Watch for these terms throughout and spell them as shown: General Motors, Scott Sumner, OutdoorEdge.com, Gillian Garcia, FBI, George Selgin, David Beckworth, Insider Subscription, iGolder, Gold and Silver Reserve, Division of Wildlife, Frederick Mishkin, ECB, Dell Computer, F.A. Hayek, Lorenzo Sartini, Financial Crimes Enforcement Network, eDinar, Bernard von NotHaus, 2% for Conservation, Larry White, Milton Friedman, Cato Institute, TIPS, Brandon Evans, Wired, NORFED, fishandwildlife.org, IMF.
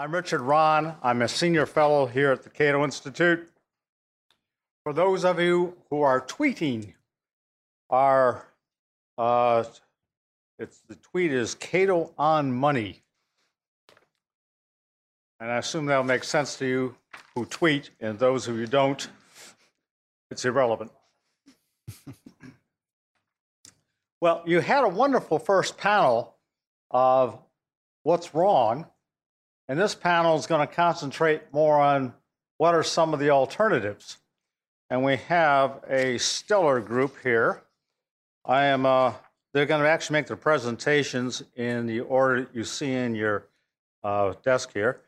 I'm Richard Rahn. I'm a senior fellow here at the Cato Institute. For those of you who are tweeting, the tweet is Cato on Money. And I assume that'll make sense to you who tweet, and those who you don't, it's irrelevant. Well, you had a wonderful first panel of what's wrong, and this panel is going to concentrate more on what are some of the alternatives. And we have a stellar group here. They're going to actually make their presentations in the order you see in your desk here.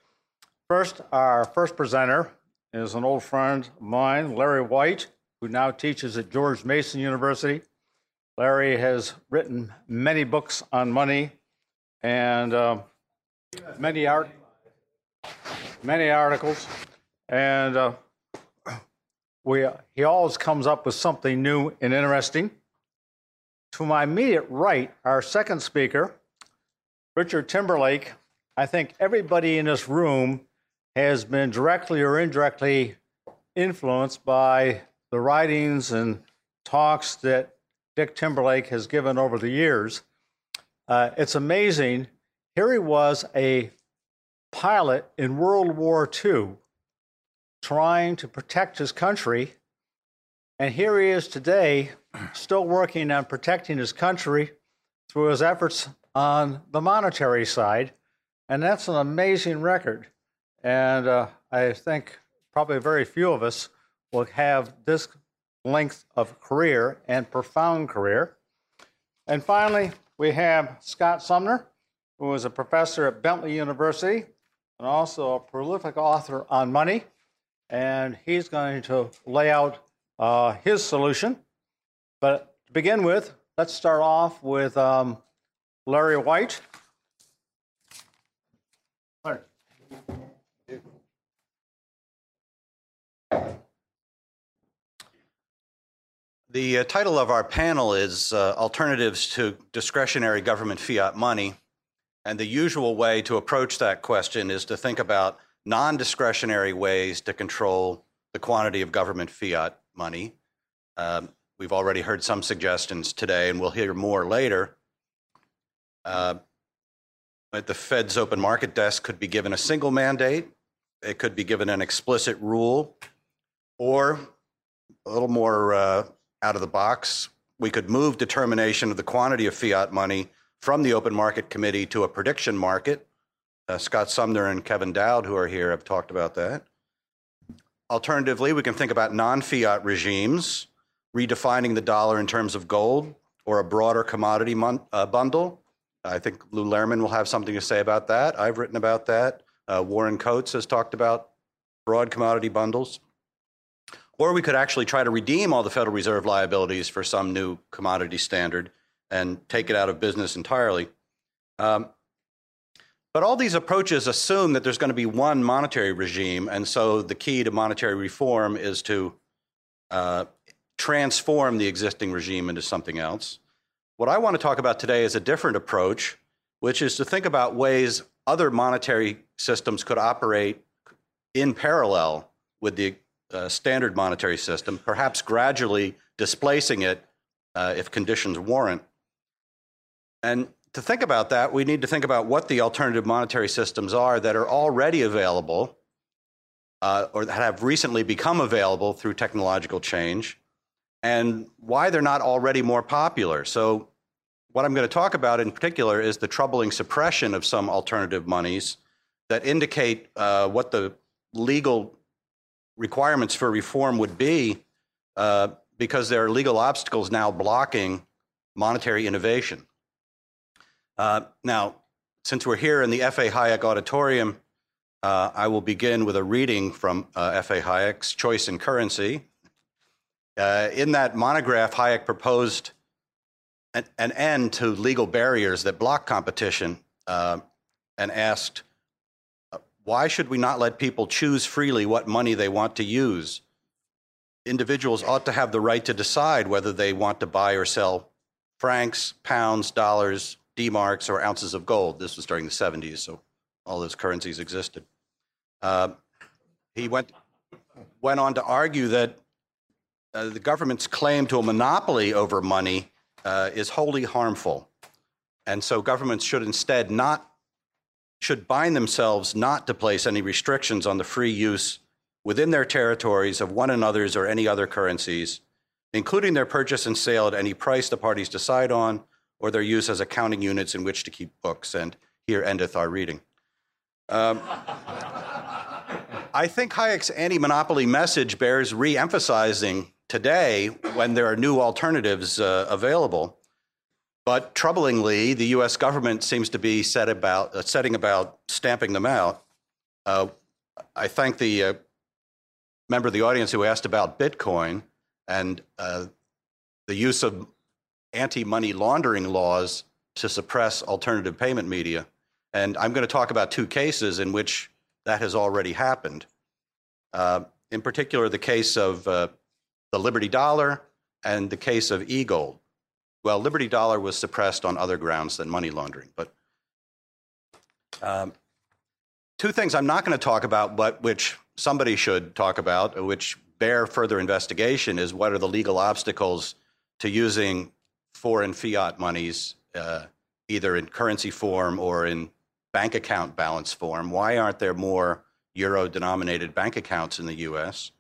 First, our first presenter is an old friend of mine, Larry White, who now teaches at George Mason University. Larry has written many books on money and many articles. And he always comes up with something new and interesting. To my immediate right, our second speaker, Richard Timberlake. I think everybody in this room has been directly or indirectly influenced by the writings and talks that Dick Timberlake has given over the years. It's amazing. Here he was, a pilot in World War II, trying to protect his country. And here he is today, still working on protecting his country through his efforts on the monetary side. And that's an amazing record. And I think probably very few of us will have this length of career and profound career. And finally, we have Scott Sumner, who is a professor at Bentley University and also a prolific author on money. And he's going to lay out his solution. But to begin with, let's start off with Larry White. Larry. The title of our panel is Alternatives to Discretionary Government Fiat Money. And the usual way to approach that question is to think about non-discretionary ways to control the quantity of government fiat money. We've already heard some suggestions today, and we'll hear more later. But the Fed's open market desk could be given a single mandate. It could be given an explicit rule, or a little more out of the box, we could move determination of the quantity of fiat money from the open market committee to a prediction market. Scott Sumner and Kevin Dowd, who are here, have talked about that. Alternatively, we can think about non-fiat regimes, redefining the dollar in terms of gold or a broader commodity bundle. I think Lou Lehrman will have something to say about that. I've written about that. Warren Coates has talked about broad commodity bundles. Or we could actually try to redeem all the Federal Reserve liabilities for some new commodity standard and take it out of business entirely. But all these approaches assume that there's going to be one monetary regime, and so the key to monetary reform is to transform the existing regime into something else. What I want to talk about today is a different approach, which is to think about ways other monetary systems could operate in parallel with the standard monetary system, perhaps gradually displacing it if conditions warrant. And to think about that, we need to think about what the alternative monetary systems are that are already available or that have recently become available through technological change and why they're not already more popular. So what I'm going to talk about in particular is the troubling suppression of some alternative monies that indicate what the legal requirements for reform would be because there are legal obstacles now blocking monetary innovation. Now, since we're here in the F.A. Hayek auditorium, I will begin with a reading from F.A. Hayek's Choice in Currency. In that monograph, Hayek proposed an end to legal barriers that block competition and asked, why should we not let people choose freely what money they want to use? Individuals ought to have the right to decide whether they want to buy or sell francs, pounds, dollars, D-marks, or ounces of gold. This was during the 70s, so all those currencies existed. He went on to argue that the government's claim to a monopoly over money is wholly harmful. And so governments should instead should bind themselves not to place any restrictions on the free use within their territories of one another's or any other currencies, including their purchase and sale at any price the parties decide on, or their use as accounting units in which to keep books. And here endeth our reading. I think Hayek's anti-monopoly message bears re-emphasizing today when there are new alternatives available. But troublingly, the U.S. government seems to be setting about stamping them out. I thank the member of the audience who asked about Bitcoin and the use of anti-money laundering laws to suppress alternative payment media. And I'm going to talk about two cases in which that has already happened. In particular, the case of the Liberty Dollar and the case of eGold. Well, Liberty Dollar was suppressed on other grounds than money laundering. But two things I'm not going to talk about, but which somebody should talk about, which bear further investigation, is what are the legal obstacles to using foreign fiat monies, either in currency form or in bank account balance form. Why aren't there more euro-denominated bank accounts in the U.S.?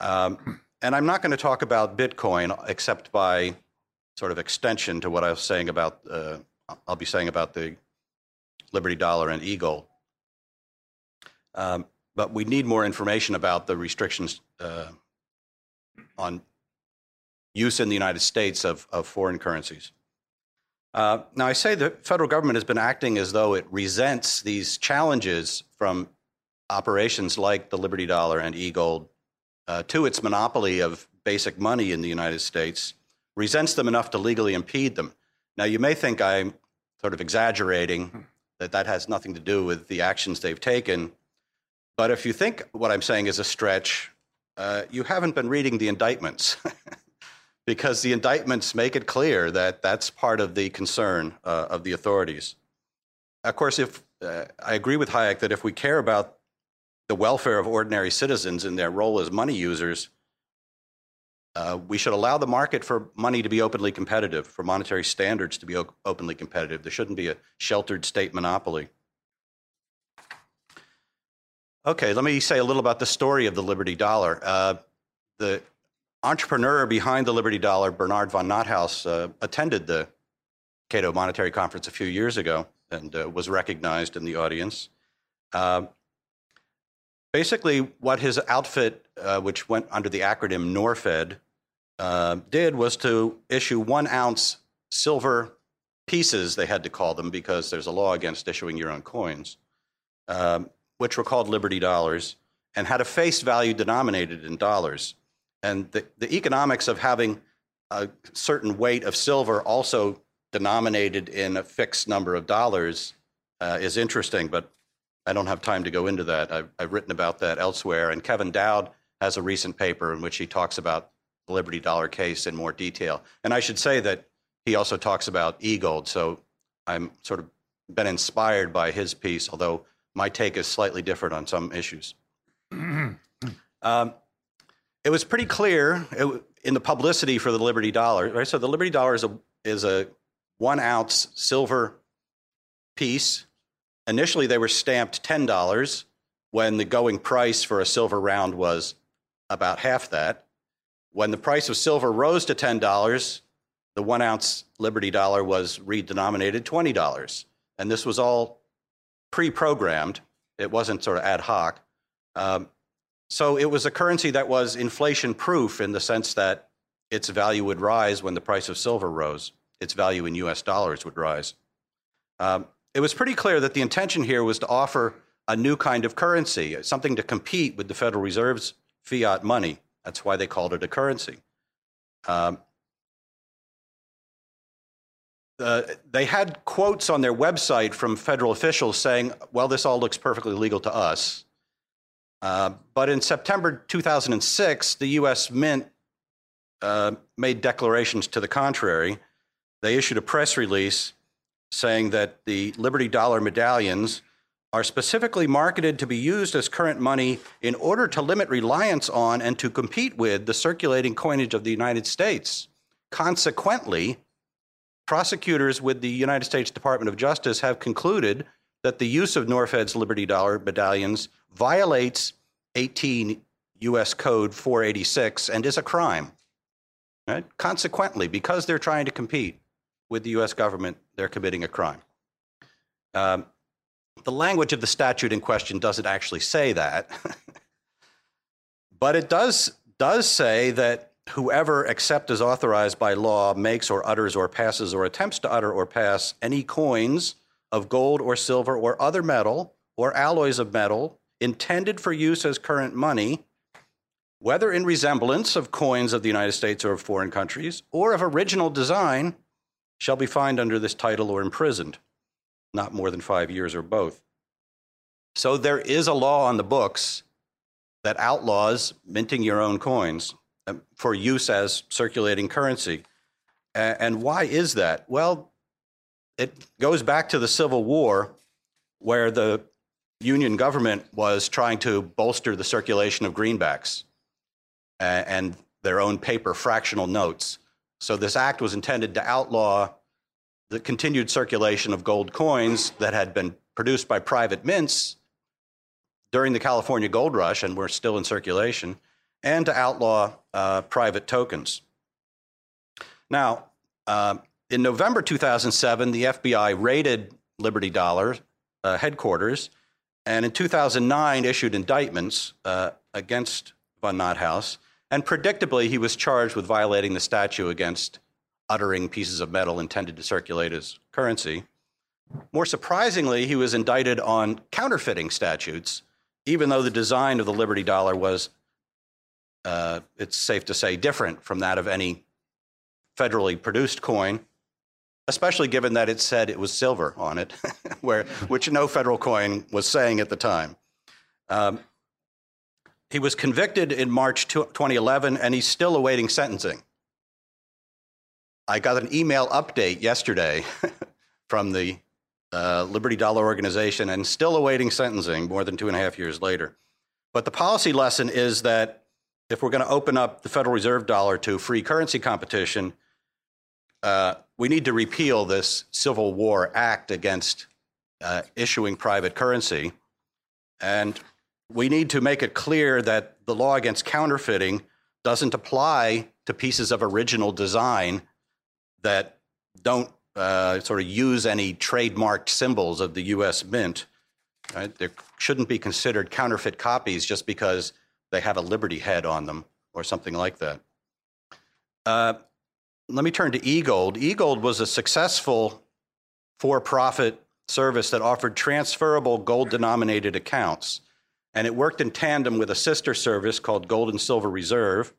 And I'm not going to talk about Bitcoin, except by sort of extension to what I was saying about, I'll be saying about the Liberty Dollar and eGold. But we need more information about the restrictions on use in the United States of foreign currencies. Now, I say the federal government has been acting as though it resents these challenges from operations like the Liberty Dollar and eGold to its monopoly of basic money in the United States, resents them enough to legally impede them. Now, you may think I'm sort of exaggerating, that that has nothing to do with the actions they've taken. But if you think what I'm saying is a stretch, you haven't been reading the indictments, because the indictments make it clear that that's part of the concern of the authorities. Of course, if I agree with Hayek that if we care about the welfare of ordinary citizens in their role as money users, we should allow the market for money to be openly competitive, for monetary standards to be openly competitive. There shouldn't be a sheltered state monopoly. Okay, let me say a little about the story of the Liberty Dollar. The entrepreneur behind the Liberty Dollar, Bernard von NotHaus, attended the Cato Monetary Conference a few years ago and was recognized in the audience. Basically, what his outfit, which went under the acronym NORFED, did was to issue 1 ounce silver pieces, they had to call them, because there's a law against issuing your own coins, which were called Liberty Dollars, and had a face value denominated in dollars. And the economics of having a certain weight of silver also denominated in a fixed number of dollars is interesting, but I don't have time to go into that. I've written about that elsewhere. And Kevin Dowd has a recent paper in which he talks about the Liberty Dollar case in more detail. And I should say that he also talks about eGold. So I'm sort of been inspired by his piece, although my take is slightly different on some issues. It was pretty clear in the publicity for the Liberty Dollar, right? So the Liberty Dollar is a 1 ounce silver piece. Initially, they were stamped $10 when the going price for a silver round was about half that. When the price of silver rose to $10, the 1 ounce Liberty Dollar was redenominated $20. And this was all pre-programmed. It wasn't sort of ad hoc. So it was a currency that was inflation-proof in the sense that its value would rise when the price of silver rose. Its value in U.S. dollars would rise. It was pretty clear that the intention here was to offer a new kind of currency, something to compete with the Federal Reserve's fiat money. That's why they called it a currency. They had quotes on their website from federal officials saying, well, this all looks perfectly legal to us. But in September 2006, the U.S. Mint made declarations to the contrary. They issued a press release saying that the Liberty Dollar medallions are specifically marketed to be used as current money in order to limit reliance on and to compete with the circulating coinage of the United States. Consequently, prosecutors with the United States Department of Justice have concluded that the use of NORFED's Liberty Dollar medallions violates 18 U.S. Code 486 and is a crime. Right? Consequently, because they're trying to compete with the U.S. government, they're committing a crime. The language of the statute in question doesn't actually say that, but it does say that whoever, except as authorized by law, makes or utters or passes or attempts to utter or pass any coins of gold or silver or other metal or alloys of metal intended for use as current money, whether in resemblance of coins of the United States or of foreign countries, or of original design, shall be fined under this title or imprisoned, not more than 5 years or both. So there is a law on the books that outlaws minting your own coins for use as circulating currency. And why is that? Well, it goes back to the Civil War, where the Union government was trying to bolster the circulation of greenbacks and their own paper fractional notes. So this act was intended to outlaw the continued circulation of gold coins that had been produced by private mints during the California gold rush and were still in circulation, and to outlaw private tokens. Now, in November 2007, the FBI raided Liberty Dollar headquarters, and in 2009 issued indictments against von NotHaus, and predictably he was charged with violating the statute against uttering pieces of metal intended to circulate as currency. More surprisingly, he was indicted on counterfeiting statutes, even though the design of the Liberty Dollar was, it's safe to say, different from that of any federally produced coin, especially given that it said it was silver on it, which no federal coin was saying at the time. He was convicted in March 2011, and he's still awaiting sentencing. I got an email update yesterday from the Liberty Dollar organization, and still awaiting sentencing more than 2.5 years later. But the policy lesson is that if we're going to open up the Federal Reserve dollar to free currency competition, we need to repeal this Civil War act against issuing private currency. And we need to make it clear that the law against counterfeiting doesn't apply to pieces of original design that don't sort of use any trademarked symbols of the U.S. Mint. Right? They shouldn't be considered counterfeit copies just because they have a Liberty head on them or something like that. Let me turn to eGold. eGold was a successful for-profit service that offered transferable gold-denominated accounts, and it worked in tandem with a sister service called Gold and Silver Reserve,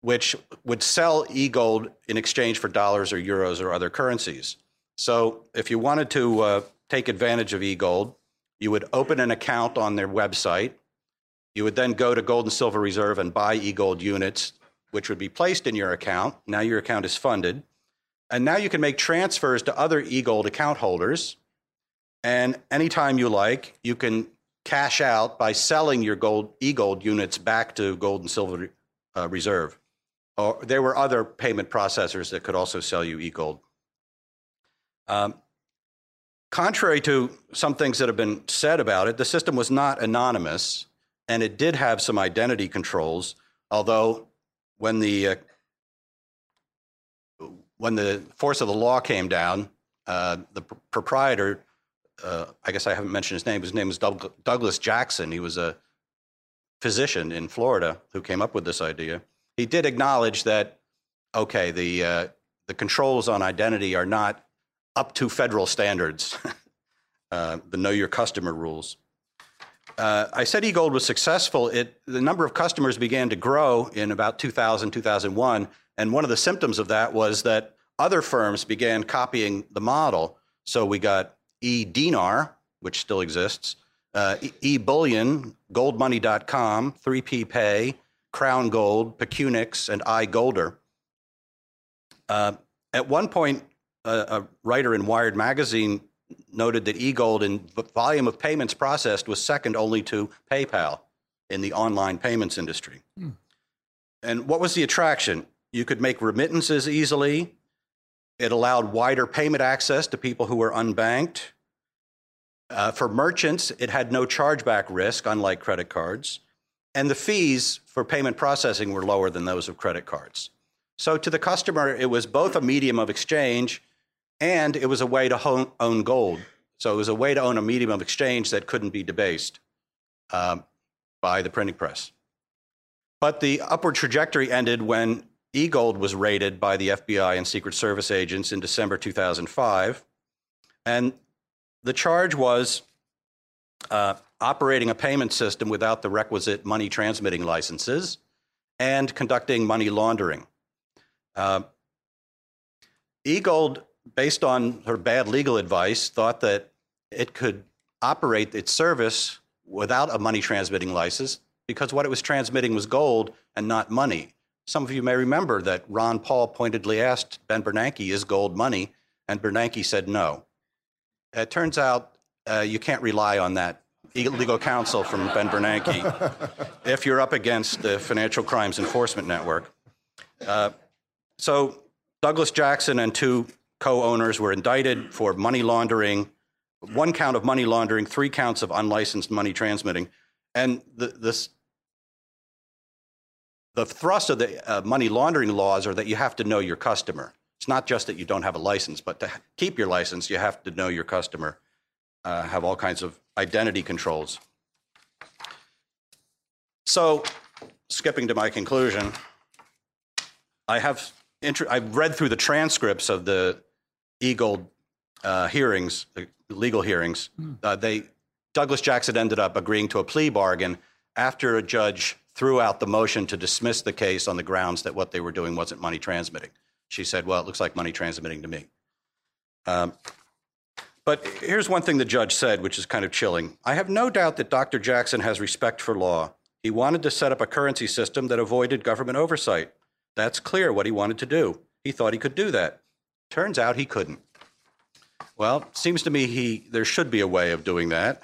which would sell eGold in exchange for dollars or euros or other currencies. So if you wanted to take advantage of eGold, you would open an account on their website. You would then go to Gold and Silver Reserve and buy eGold units, which would be placed in your account. Now your account is funded. And now you can make transfers to other eGold account holders. And anytime you like, you can cash out by selling your eGold units back to Gold and Silver Reserve. Or there were other payment processors that could also sell you eGold. Contrary to some things that have been said about it, the system was not anonymous, and it did have some identity controls, although when the force of the law came down, the proprietor, I guess I haven't mentioned his name was Douglas Jackson. He was a physician in Florida who came up with this idea. He did acknowledge that, okay, the controls on identity are not up to federal standards, the know your customer rules. I said eGold was successful. The number of customers began to grow in about 2000, 2001, and one of the symptoms of that was that other firms began copying the model. So we got eDinar, which still exists, eBullion, goldmoney.com, 3P Pay, Crown Gold, Pecunix, and iGolder. At one point, a writer in Wired magazine noted that eGold in volume of payments processed was second only to PayPal in the online payments industry. Hmm. And what was the attraction? You could make remittances easily. It allowed wider payment access to people who were unbanked. For merchants, it had no chargeback risk, unlike credit cards. And the fees for payment processing were lower than those of credit cards. So to the customer, it was both a medium of exchange and it was a way to own gold. So it was a way to own a medium of exchange that couldn't be debased by the printing press. But the upward trajectory ended when eGold was raided by the FBI and Secret Service agents in December 2005. And the charge was operating a payment system without the requisite money transmitting licenses and conducting money laundering. eGold, based on her bad legal advice, thought that it could operate its service without a money transmitting license because what it was transmitting was gold and not money. Some of you may remember that Ron Paul pointedly asked Ben Bernanke, is gold money? And Bernanke said no. It turns out you can't rely on that legal counsel from Ben Bernanke if you're up against the Financial Crimes Enforcement Network. So Douglas Jackson and two co-owners were indicted for money laundering, one count of money laundering, three counts of unlicensed money transmitting. And the thrust of the money laundering laws are that you have to know your customer. It's not just that you don't have a license, but to keep your license, you have to know your customer, have all kinds of identity controls. So skipping to my conclusion, I've read through the transcripts of the eGold hearings, the legal hearings. Douglas Jackson ended up agreeing to a plea bargain after a judge threw out the motion to dismiss the case on the grounds that what they were doing wasn't money transmitting. She said, well, it looks like money transmitting to me. But here's one thing the judge said, which is kind of chilling. I have no doubt that Dr. Jackson has respect for law. He wanted to set up a currency system that avoided government oversight. That's clear what he wanted to do. He thought he could do that. Turns out he couldn't. Well, seems to me there should be a way of doing that.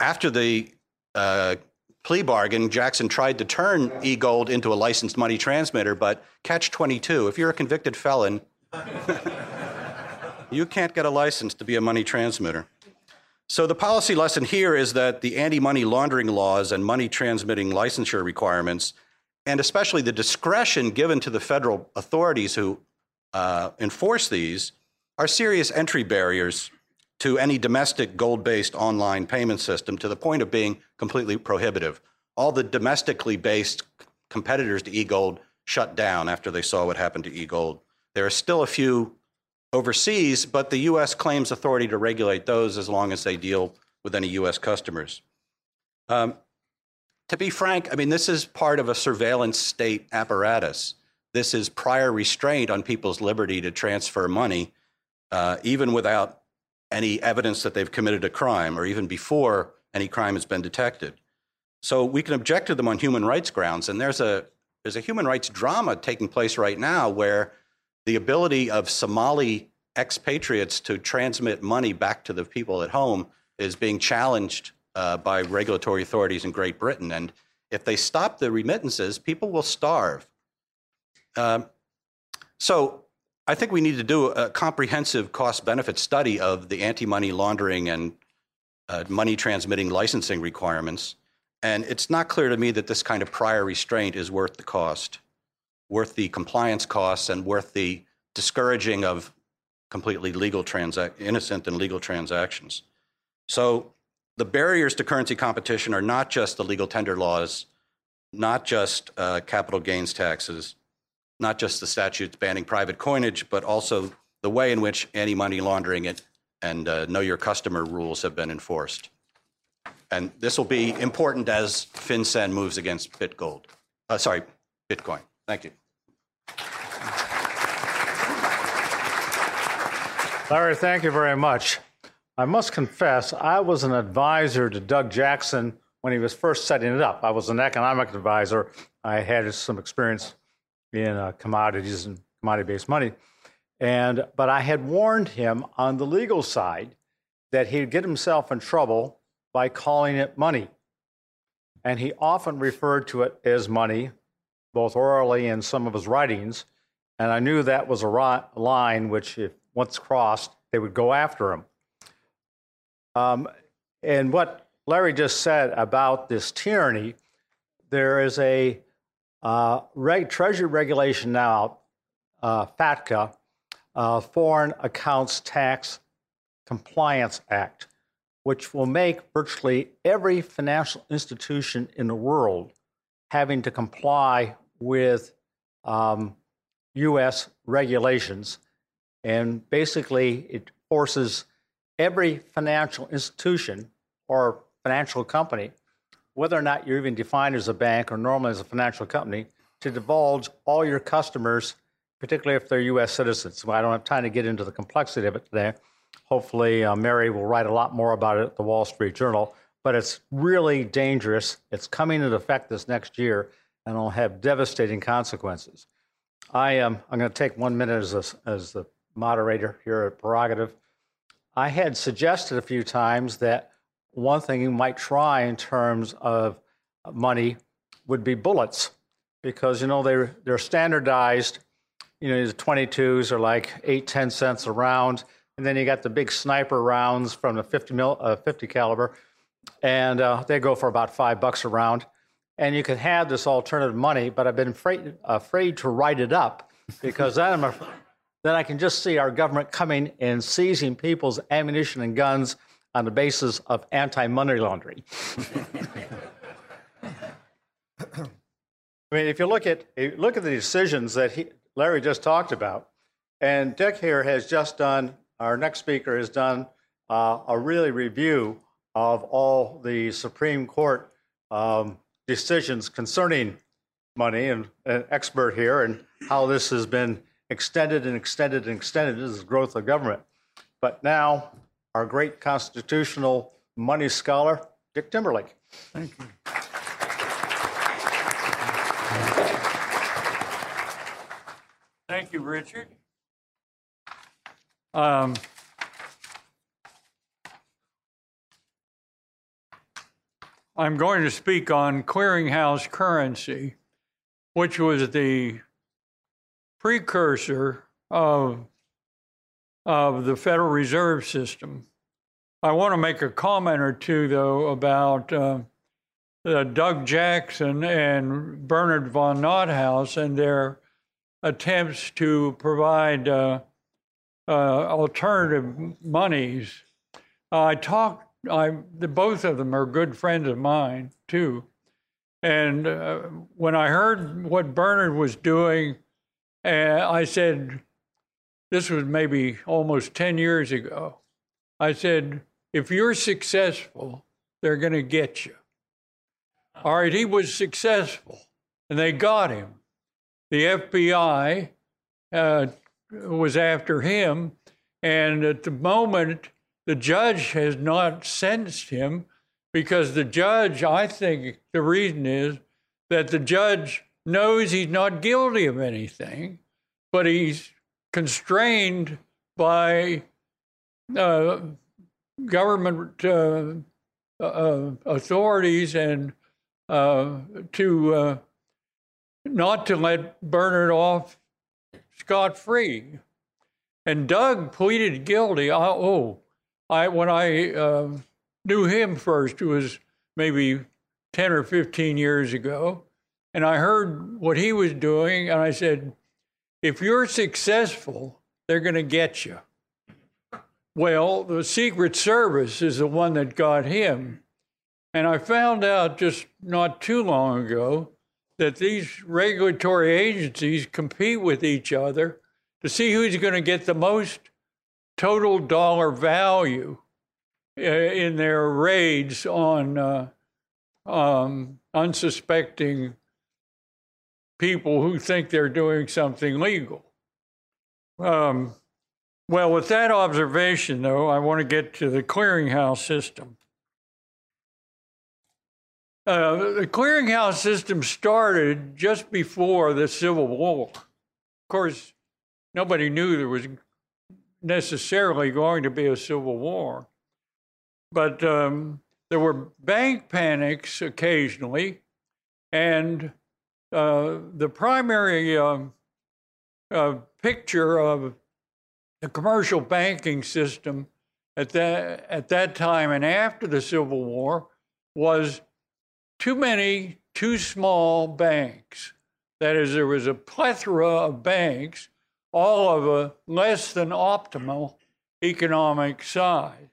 After the plea bargain, Jackson tried to turn eGold into a licensed money transmitter, but catch-22, if you're a convicted felon, you can't get a license to be a money transmitter. So the policy lesson here is that the anti-money laundering laws and money transmitting licensure requirements, and especially the discretion given to the federal authorities who enforce these, are serious entry barriers to any domestic gold-based online payment system, to the point of being completely prohibitive. All the domestically based competitors to eGold shut down after they saw what happened to eGold. There are still a few overseas, but the U.S. claims authority to regulate those as long as they deal with any U.S. customers. To be frank, I mean, this is part of a surveillance state apparatus. This is prior restraint on people's liberty to transfer money, even without any evidence that they've committed a crime, or even before any crime has been detected. So we can object to them on human rights grounds, and there's a human rights drama taking place right now where the ability of Somali expatriates to transmit money back to the people at home is being challenged by regulatory authorities in Great Britain. And if they stop the remittances, people will starve. So I think we need to do a comprehensive cost-benefit study of the anti-money laundering and money transmitting licensing requirements. And it's not clear to me that this kind of prior restraint is worth the cost, worth the compliance costs, and worth the discouraging of completely legal innocent and legal transactions. So the barriers to currency competition are not just the legal tender laws, not just capital gains taxes, not just the statutes banning private coinage, but also the way in which anti-money laundering and know-your-customer rules have been enforced. And this will be important as FinCEN moves against Bitcoin. Thank you. Larry, thank you very much. I must confess, I was an advisor to Doug Jackson when he was first setting it up. I was an economic advisor. I had some experience in commodities and commodity-based money. But I had warned him on the legal side that he'd get himself in trouble by calling it money. And he often referred to it as money, both orally and some of his writings. And I knew that was a line which, if once crossed, they would go after him. And what Larry just said about this tyranny, there is a Treasury regulation now, FATCA, Foreign Accounts Tax Compliance Act, which will make virtually every financial institution in the world having to comply with U.S. regulations. And basically, it forces every financial institution or financial company, whether or not you're even defined as a bank or normally as a financial company, to divulge all your customers, particularly if they're U.S. citizens. Well, I don't have time to get into the complexity of it today. Hopefully, Mary will write a lot more about it at the Wall Street Journal. But it's really dangerous. It's coming into effect this next year, and it'll have devastating consequences. I'm going to take 1 minute as the moderator here at Prerogative. I had suggested a few times that one thing you might try in terms of money would be bullets, because, you know, they're standardized. You know, the 22s are like 8-10 cents a round, and then you got the big sniper rounds from the 50 caliber, and they go for about $5 a round. And you could have this alternative money, but I've been afraid to write it up, because then I can just see our government coming and seizing people's ammunition and guns on the basis of anti-money laundering. I mean, if you look at the decisions that Larry just talked about, and Dick here has just done, our next speaker has done a really review of all the Supreme Court decisions concerning money, and an expert here, and how this has been extended and extended and extended. This is the growth of government. But now, our great constitutional money scholar, Dick Timberlake. Thank you. Thank you, Richard. I'm going to speak on clearinghouse currency, which was the precursor of the Federal Reserve System. I want to make a comment or two, though, about Doug Jackson and Bernard von NotHaus and their attempts to provide alternative monies. Both of them are good friends of mine, too. And when I heard what Bernard was doing, I said, this was maybe almost 10 years ago, I said, if you're successful, they're going to get you. All right, he was successful, and they got him. The FBI was after him, and at the moment, the judge has not sentenced him, because the judge, I think the reason is that the judge knows he's not guilty of anything, but he's constrained by government authorities and not to let Bernard off scot-free. And Doug pleaded guilty. When I knew him first, it was maybe 10 or 15 years ago, and I heard what he was doing, and I said, if you're successful, they're going to get you. Well, the Secret Service is the one that got him. And I found out just not too long ago that these regulatory agencies compete with each other to see who's going to get the most total dollar value in their raids on unsuspecting people who think they're doing something legal. Well, with that observation, though, I want to get to the clearinghouse system. The clearinghouse system started just before the Civil War. Of course, Nobody knew there was necessarily going to be a civil war. But there were bank panics occasionally, and the primary picture of the commercial banking system at that time and after the Civil War was too many, too small banks. That is, there was a plethora of banks, all of a less than optimal economic size.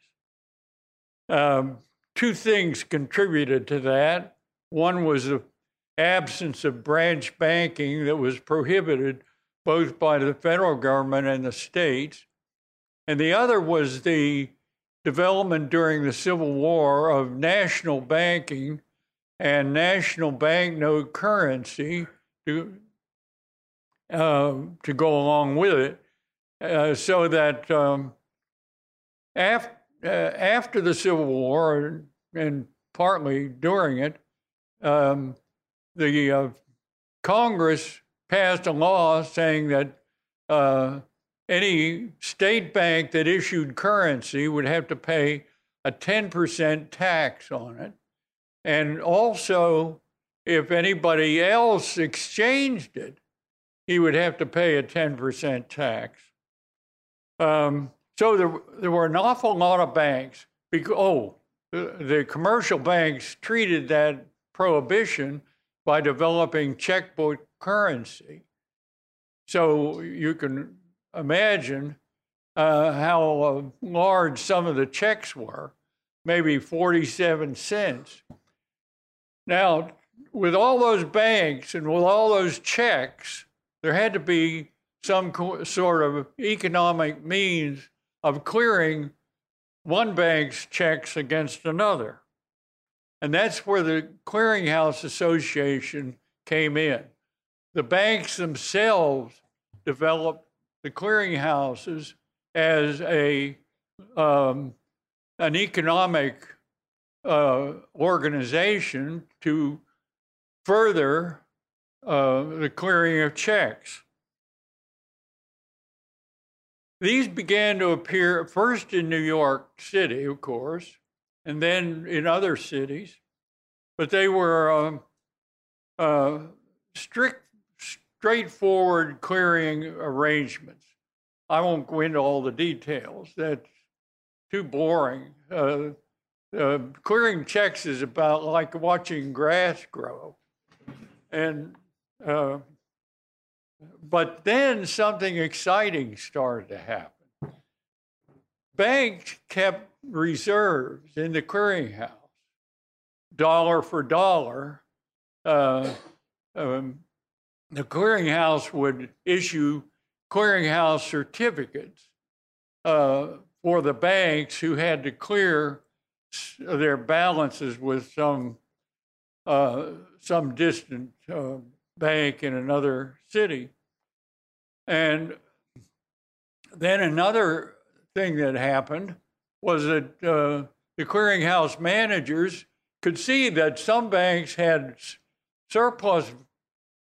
Two things contributed to that. One was the absence of branch banking that was prohibited both by the federal government and the states. And the other was the development during the Civil War of national banking and national banknote currency to go along with it, so that after the Civil War and partly during it, the Congress passed a law saying that any state bank that issued currency would have to pay a 10% tax on it. And also, if anybody else exchanged it, he would have to pay a 10% tax. So there were an awful lot of banks. The commercial banks treated that prohibition by developing checkbook currency. So you can imagine how large some of the checks were, maybe 47 cents. Now, with all those banks and with all those checks, there had to be some sort of economic means of clearing one bank's checks against another. And that's where the Clearinghouse Association came in. The banks themselves developed the clearinghouses as an economic organization to further the clearing of checks. These began to appear first in New York City, of course, and then in other cities, but they were straightforward clearing arrangements. I won't go into all the details. That's too boring. Clearing checks is about like watching grass grow. And but then something exciting started to happen. Banks kept reserves in the clearinghouse, dollar for dollar. The clearinghouse would issue clearinghouse certificates for the banks who had to clear their balances with some distant bank in another city. And then another thing that happened was that the clearinghouse managers could see that some banks had surplus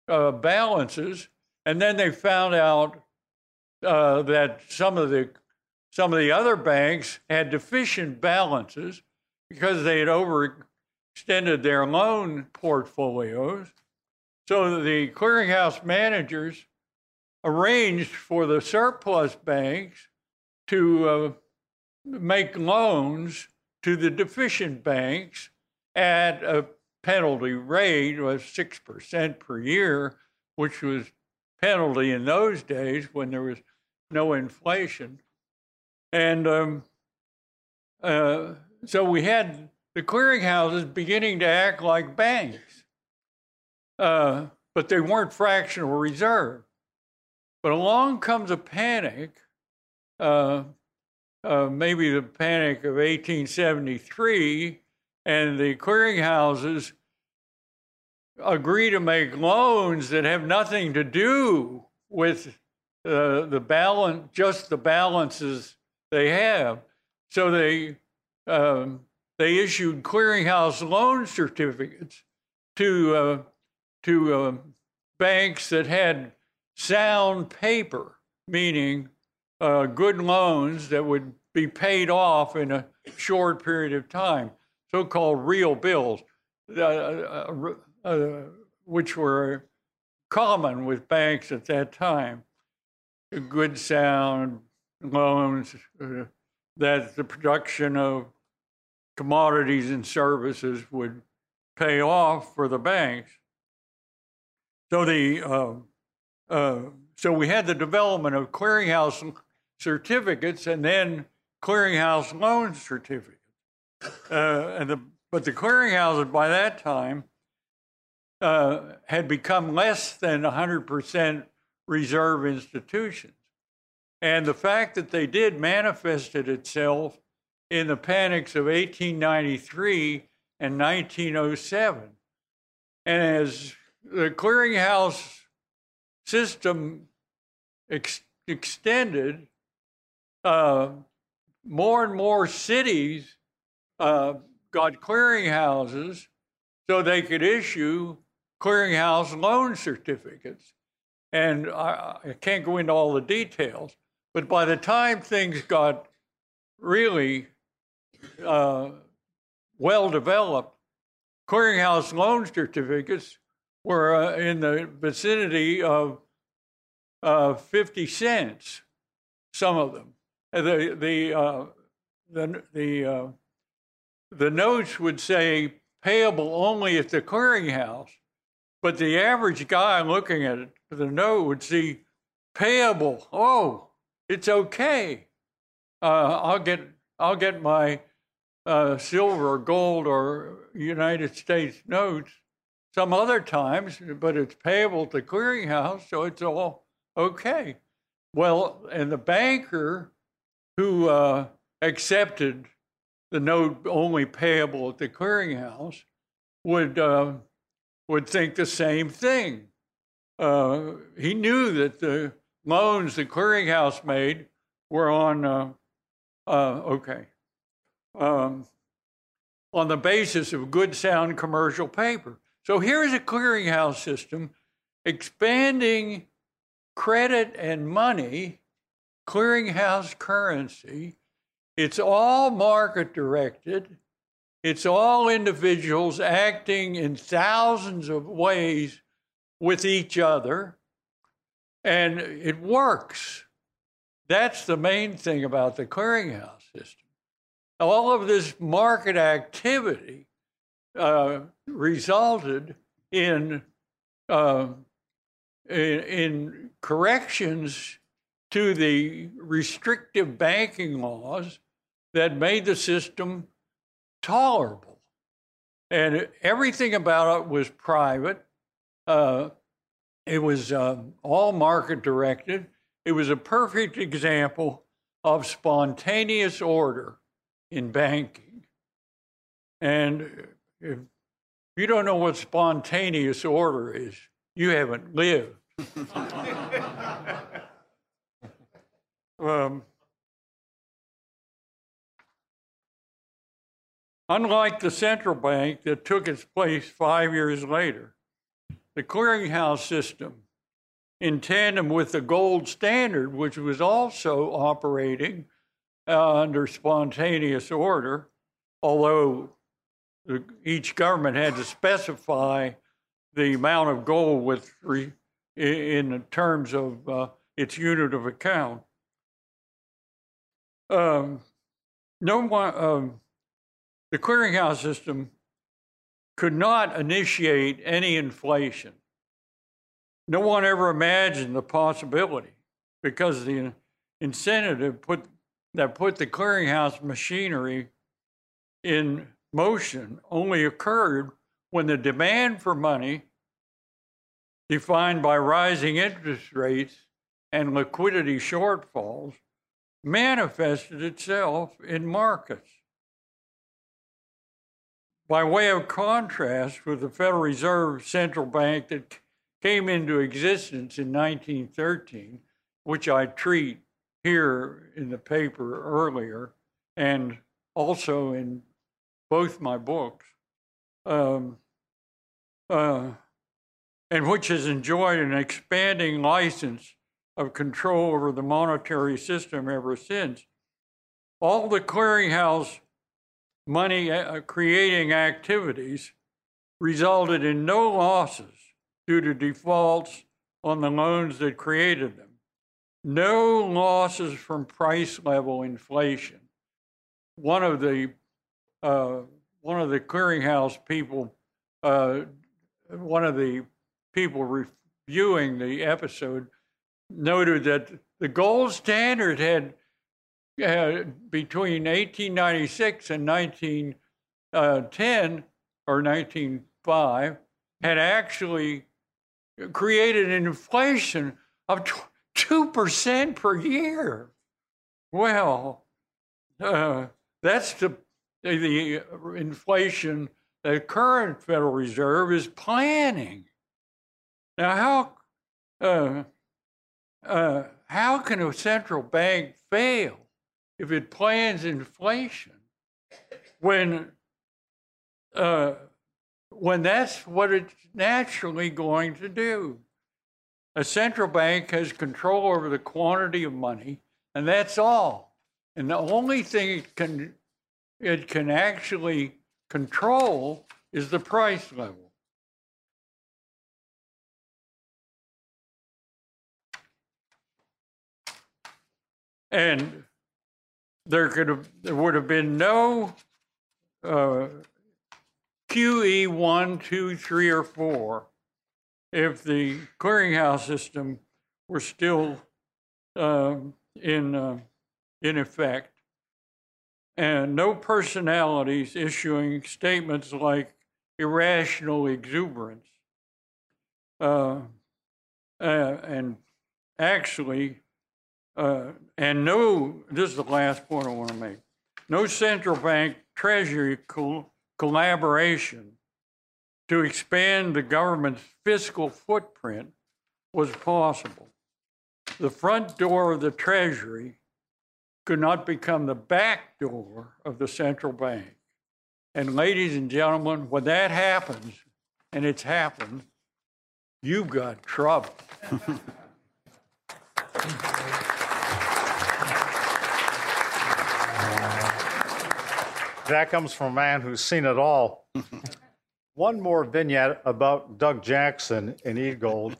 balances, and then they found out that some of the other banks had deficient balances because they had overextended their loan portfolios. So the clearinghouse managers arranged for the surplus banks to make loans to the deficient banks at a penalty rate was 6% per year, which was penalty in those days when there was no inflation. And so we had the clearinghouses beginning to act like banks, but they weren't fractional reserve. But along comes a panic, maybe the panic of 1873, and the clearinghouses agree to make loans that have nothing to do with the balance, just the balances they have. So they issued clearinghouse loan certificates to banks that had sound paper, meaning good loans that would be paid off in a short period of time, so-called real bills, which were common with banks at that time. Good sound loans, that the production of commodities and services would pay off for the banks. So the so we had the development of clearinghouse certificates and then clearinghouse loan certificates. But the clearinghouses by that time had become less than 100% reserve institutions. And the fact that they did manifested itself in the panics of 1893 and 1907. And as the clearinghouse system extended, more and more cities got clearinghouses so they could issue clearinghouse loan certificates. And I can't go into all the details, but by the time things got really well-developed, clearinghouse loan certificates were in the vicinity of 50 cents, some of them. The notes would say payable only at the clearinghouse, but the average guy looking at it, the note would see payable. Oh, it's okay. I'll get my silver or gold or United States notes some other times, but it's payable to clearinghouse, so it's all okay. Well, and the banker who accepted the note only payable at the clearinghouse would think the same thing. He knew that the loans the clearinghouse made were on the basis of good, sound commercial paper. So here's a clearinghouse system expanding credit and money, clearinghouse currency. It's all market-directed. It's all individuals acting in thousands of ways with each other, and it works. That's the main thing about the clearinghouse system. All of this market activity resulted in corrections to the restrictive banking laws that made the system tolerable. And everything about it was private. It was all market-directed. It was a perfect example of spontaneous order in banking. And if you don't know what spontaneous order is, you haven't lived. Unlike the central bank that took its place 5 years later, the clearinghouse system, in tandem with the gold standard, which was also operating under spontaneous order, although each government had to specify the amount of gold with in terms of its unit of account. The clearinghouse system could not initiate any inflation. No one ever imagined the possibility because the incentive that put the clearinghouse machinery in motion only occurred when the demand for money, defined by rising interest rates and liquidity shortfalls, manifested itself in markets. By way of contrast with the Federal Reserve central bank that came into existence in 1913, which I treat here in the paper earlier and also in both my books, and which has enjoyed an expanding license of control over the monetary system ever since. All the clearinghouse money-creating activities resulted in no losses due to defaults on the loans that created them, no losses from price-level inflation. One of the clearinghouse people, one of the people reviewing the episode, noted that the gold standard had, between 1896 and 1910, or 1905, had actually created an inflation of 2% per year. Well, that's the inflation the current Federal Reserve is planning. Now, how can a central bank fail if it plans inflation when that's what it's naturally going to do? A central bank has control over the quantity of money, and that's all. And the only thing it can actually control is the price level. And there would have been no QE 1, 2, 3, or 4 if the clearinghouse system were still in effect, and no personalities issuing statements like irrational exuberance. And actually, this is the last point I want to make, no central bank treasury collaboration to expand the government's fiscal footprint was possible. The front door of the Treasury could not become the back door of the central bank. And ladies and gentlemen, when that happens, and it's happened, you've got trouble. That comes from a man who's seen it all. One more vignette about Doug Jackson in eGold.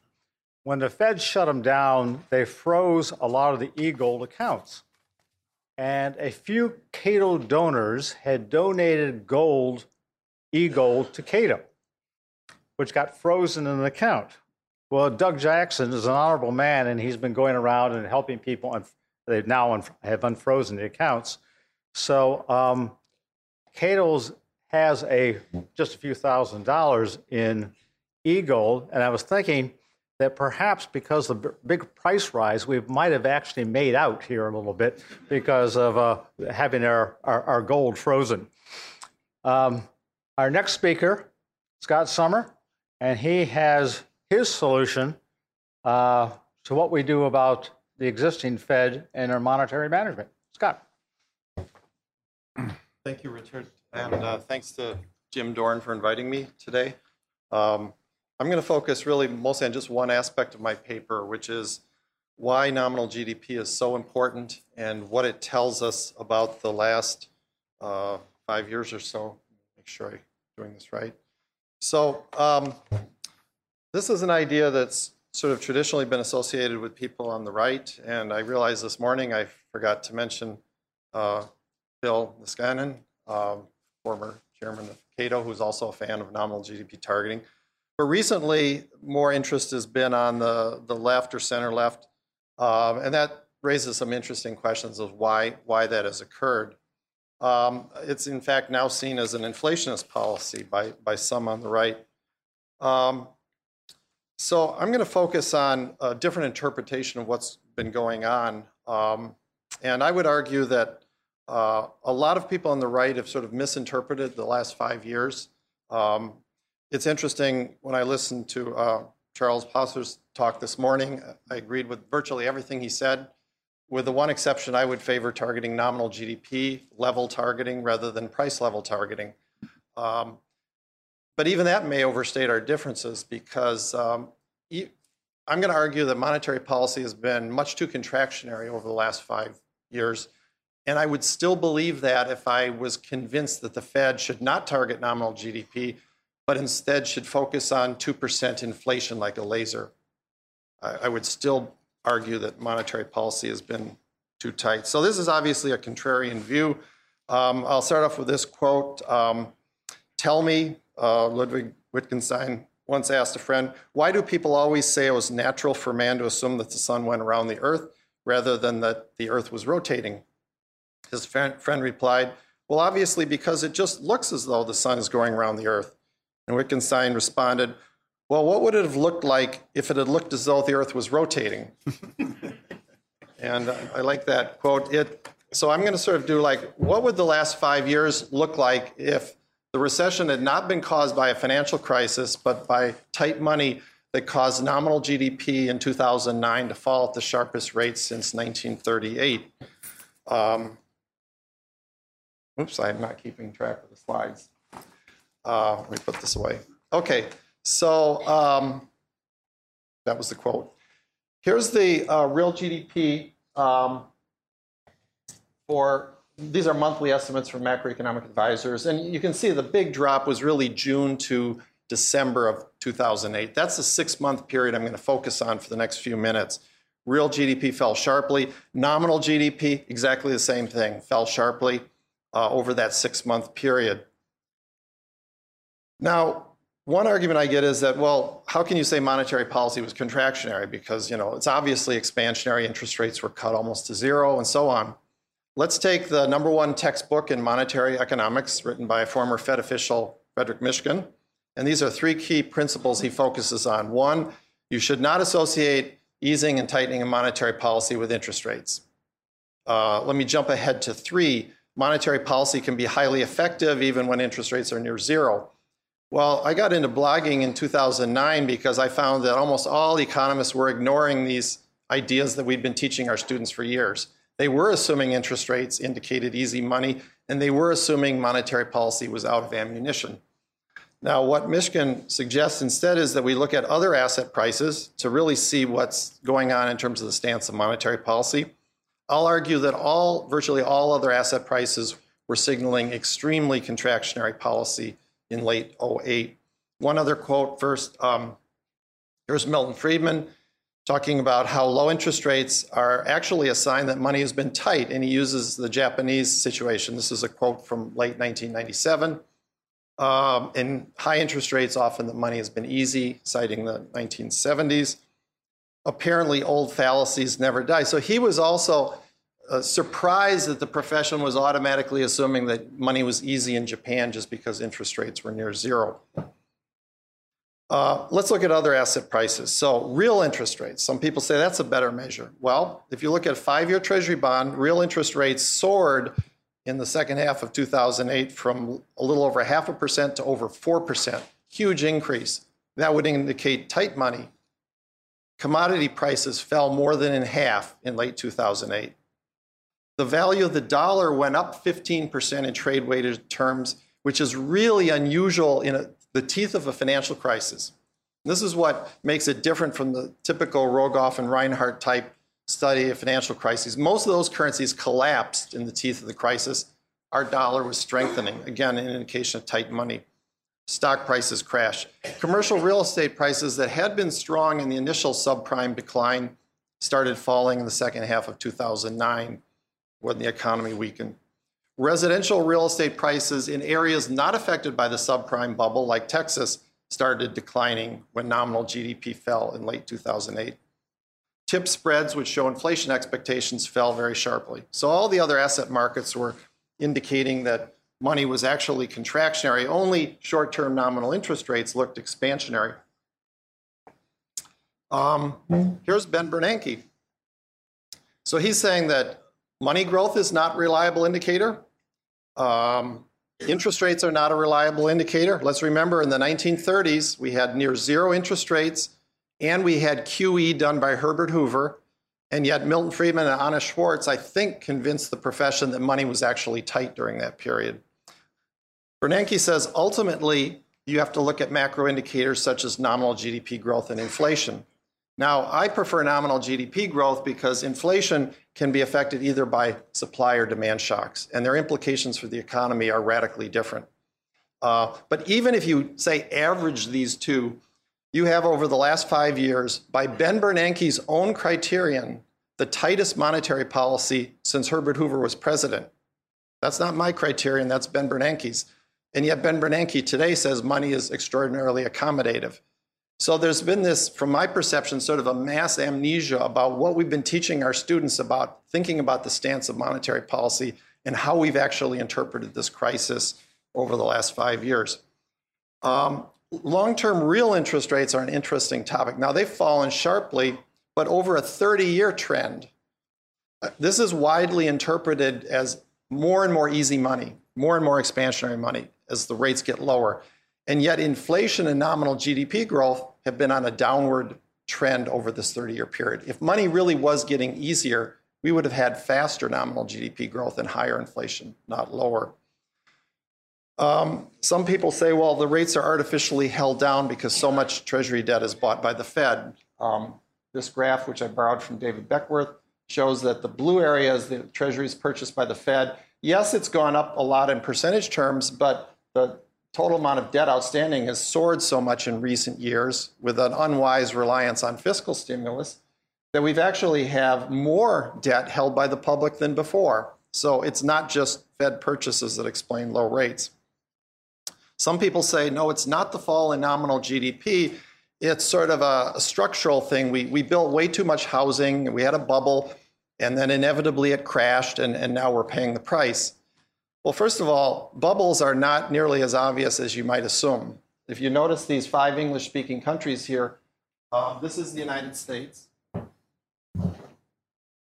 When the Fed shut him down, they froze a lot of the eGold accounts. And a few Cato donors had donated gold, eGold, to Cato, which got frozen in an account. Well, Doug Jackson is an honorable man, and he's been going around and helping people. They now have unfrozen the accounts. So Cato's has just a few $1,000s in eGold, and I was thinking that perhaps because of the big price rise, we might have actually made out here a little bit because of having our gold frozen. Our next speaker, Scott Sumner, and he has his solution to what we do about the existing Fed and our monetary management. Scott. Thank you, Richard. And thanks to Jim Dorn for inviting me today. I'm going to focus really mostly on just one aspect of my paper, which is why nominal GDP is so important and what it tells us about the last 5 years or so. Make sure I'm doing this right. So this is an idea that's sort of traditionally been associated with people on the right. And I realized this morning I forgot to mention Bill Niskanen, former chairman of Cato, who's also a fan of nominal GDP targeting. But recently, more interest has been on the left or center left, and that raises some interesting questions of why that has occurred. It's in fact now seen as an inflationist policy by some on the right. So I'm going to focus on a different interpretation of what's been going on, and I would argue that a lot of people on the right have sort of misinterpreted the last 5 years. It's interesting, when I listened to Charles Posser's talk this morning, I agreed with virtually everything he said. With the one exception, I would favor targeting nominal GDP, level targeting, rather than price level targeting. But even that may overstate our differences because I'm going to argue that monetary policy has been much too contractionary over the last 5 years. And I would still believe that if I was convinced that the Fed should not target nominal GDP, but instead should focus on 2% inflation like a laser. I would still argue that monetary policy has been too tight. So this is obviously a contrarian view. I'll start off with this quote. Tell me, Ludwig Wittgenstein once asked a friend, why do people always say it was natural for man to assume that the sun went around the earth rather than that the earth was rotating? His friend replied, well, obviously, because it just looks as though the sun is going around the earth. And Wittgenstein responded, well, what would it have looked like if it had looked as though the earth was rotating? And I like that quote. So I'm going to sort of do like, what would the last 5 years look like if the recession had not been caused by a financial crisis, but by tight money that caused nominal GDP in 2009 to fall at the sharpest rate since 1938? Oops, I'm not keeping track of the slides. Let me put this away. Okay, so that was the quote. Here's the real GDP these are monthly estimates from macroeconomic advisors. And you can see the big drop was really June to December of 2008. That's the 6-month period I'm going to focus on for the next few minutes. Real GDP fell sharply. Nominal GDP, exactly the same thing, fell sharply over that 6-month period. Now, one argument I get is that, well, how can you say monetary policy was contractionary? Because, you know, it's obviously expansionary. Interest rates were cut almost to zero and so on. Let's take the #1 textbook in monetary economics written by a former Fed official, Frederick Mishkin. And these are 3 key principles he focuses on. 1, you should not associate easing and tightening of monetary policy with interest rates. Let me jump ahead to 3. Monetary policy can be highly effective even when interest rates are near zero. Well, I got into blogging in 2009 because I found that almost all economists were ignoring these ideas that we'd been teaching our students for years. They were assuming interest rates indicated easy money, and they were assuming monetary policy was out of ammunition. Now, what Mishkin suggests instead is that we look at other asset prices to really see what's going on in terms of the stance of monetary policy. I'll argue that virtually all other asset prices were signaling extremely contractionary policy in late 2008. One other quote first, here's Milton Friedman talking about how low interest rates are actually a sign that money has been tight, and he uses the Japanese situation. This is a quote from late 1997. And high interest rates often that money has been easy, citing the 1970s. Apparently old fallacies never die. So he was also surprised that the profession was automatically assuming that money was easy in Japan just because interest rates were near zero. Let's look at other asset prices. So real interest rates. Some people say that's a better measure. Well, if you look at a 5-year Treasury bond, real interest rates soared in the second half of 2008 from a little over 0.5% to over 4%. Huge increase. That would indicate tight money. Commodity prices fell more than in half in late 2008. The value of the dollar went up 15% in trade-weighted terms, which is really unusual in the teeth of a financial crisis. And this is what makes it different from the typical Rogoff and Reinhardt type study of financial crises. Most of those currencies collapsed in the teeth of the crisis. Our dollar was strengthening, again, an indication of tight money. Stock prices crashed. Commercial real estate prices that had been strong in the initial subprime decline started falling in the second half of 2009. When the economy weakened. Residential real estate prices in areas not affected by the subprime bubble, like Texas, started declining when nominal GDP fell in late 2008. Tip spreads, which show inflation expectations, fell very sharply. So all the other asset markets were indicating that money was actually contractionary. Only short-term nominal interest rates looked expansionary. Here's Ben Bernanke. So he's saying that money growth is not a reliable indicator. Interest rates are not a reliable indicator. Let's remember in the 1930s, we had near zero interest rates, and we had QE done by Herbert Hoover. And yet Milton Friedman and Anna Schwartz, I think, convinced the profession that money was actually tight during that period. Bernanke says, ultimately, you have to look at macro indicators such as nominal GDP growth and inflation. Now, I prefer nominal GDP growth because inflation can be affected either by supply or demand shocks, and their implications for the economy are radically different. But even if you, say, average these two, you have over the last 5 years, by Ben Bernanke's own criterion, the tightest monetary policy since Herbert Hoover was president. That's not my criterion, that's Ben Bernanke's. And yet Ben Bernanke today says money is extraordinarily accommodative. So there's been this, from my perception, sort of a mass amnesia about what we've been teaching our students about thinking about the stance of monetary policy and how we've actually interpreted this crisis over the last 5 years. Long-term real interest rates are an interesting topic. Now, they've fallen sharply, but over a 30-year trend. This is widely interpreted as more and more easy money, more and more expansionary money as the rates get lower. And yet inflation and nominal GDP growth have been on a downward trend over this 30-year period. If money really was getting easier, we would have had faster nominal GDP growth and higher inflation, not lower. Some people say, well, the rates are artificially held down because so much Treasury debt is bought by the Fed. This graph, which I borrowed from David Beckworth, shows that the blue area is the Treasuries purchased by the Fed. Yes, it's gone up a lot in percentage terms, but the total amount of debt outstanding has soared so much in recent years with an unwise reliance on fiscal stimulus that we've actually have more debt held by the public than before. So it's not just Fed purchases that explain low rates. Some people say, no, it's not the fall in nominal GDP. It's sort of a structural thing. We built way too much housing. We had a bubble, and then inevitably it crashed, and now we're paying the price. Well, first of all, bubbles are not nearly as obvious as you might assume. If you notice these 5 English-speaking countries here, this is the United States.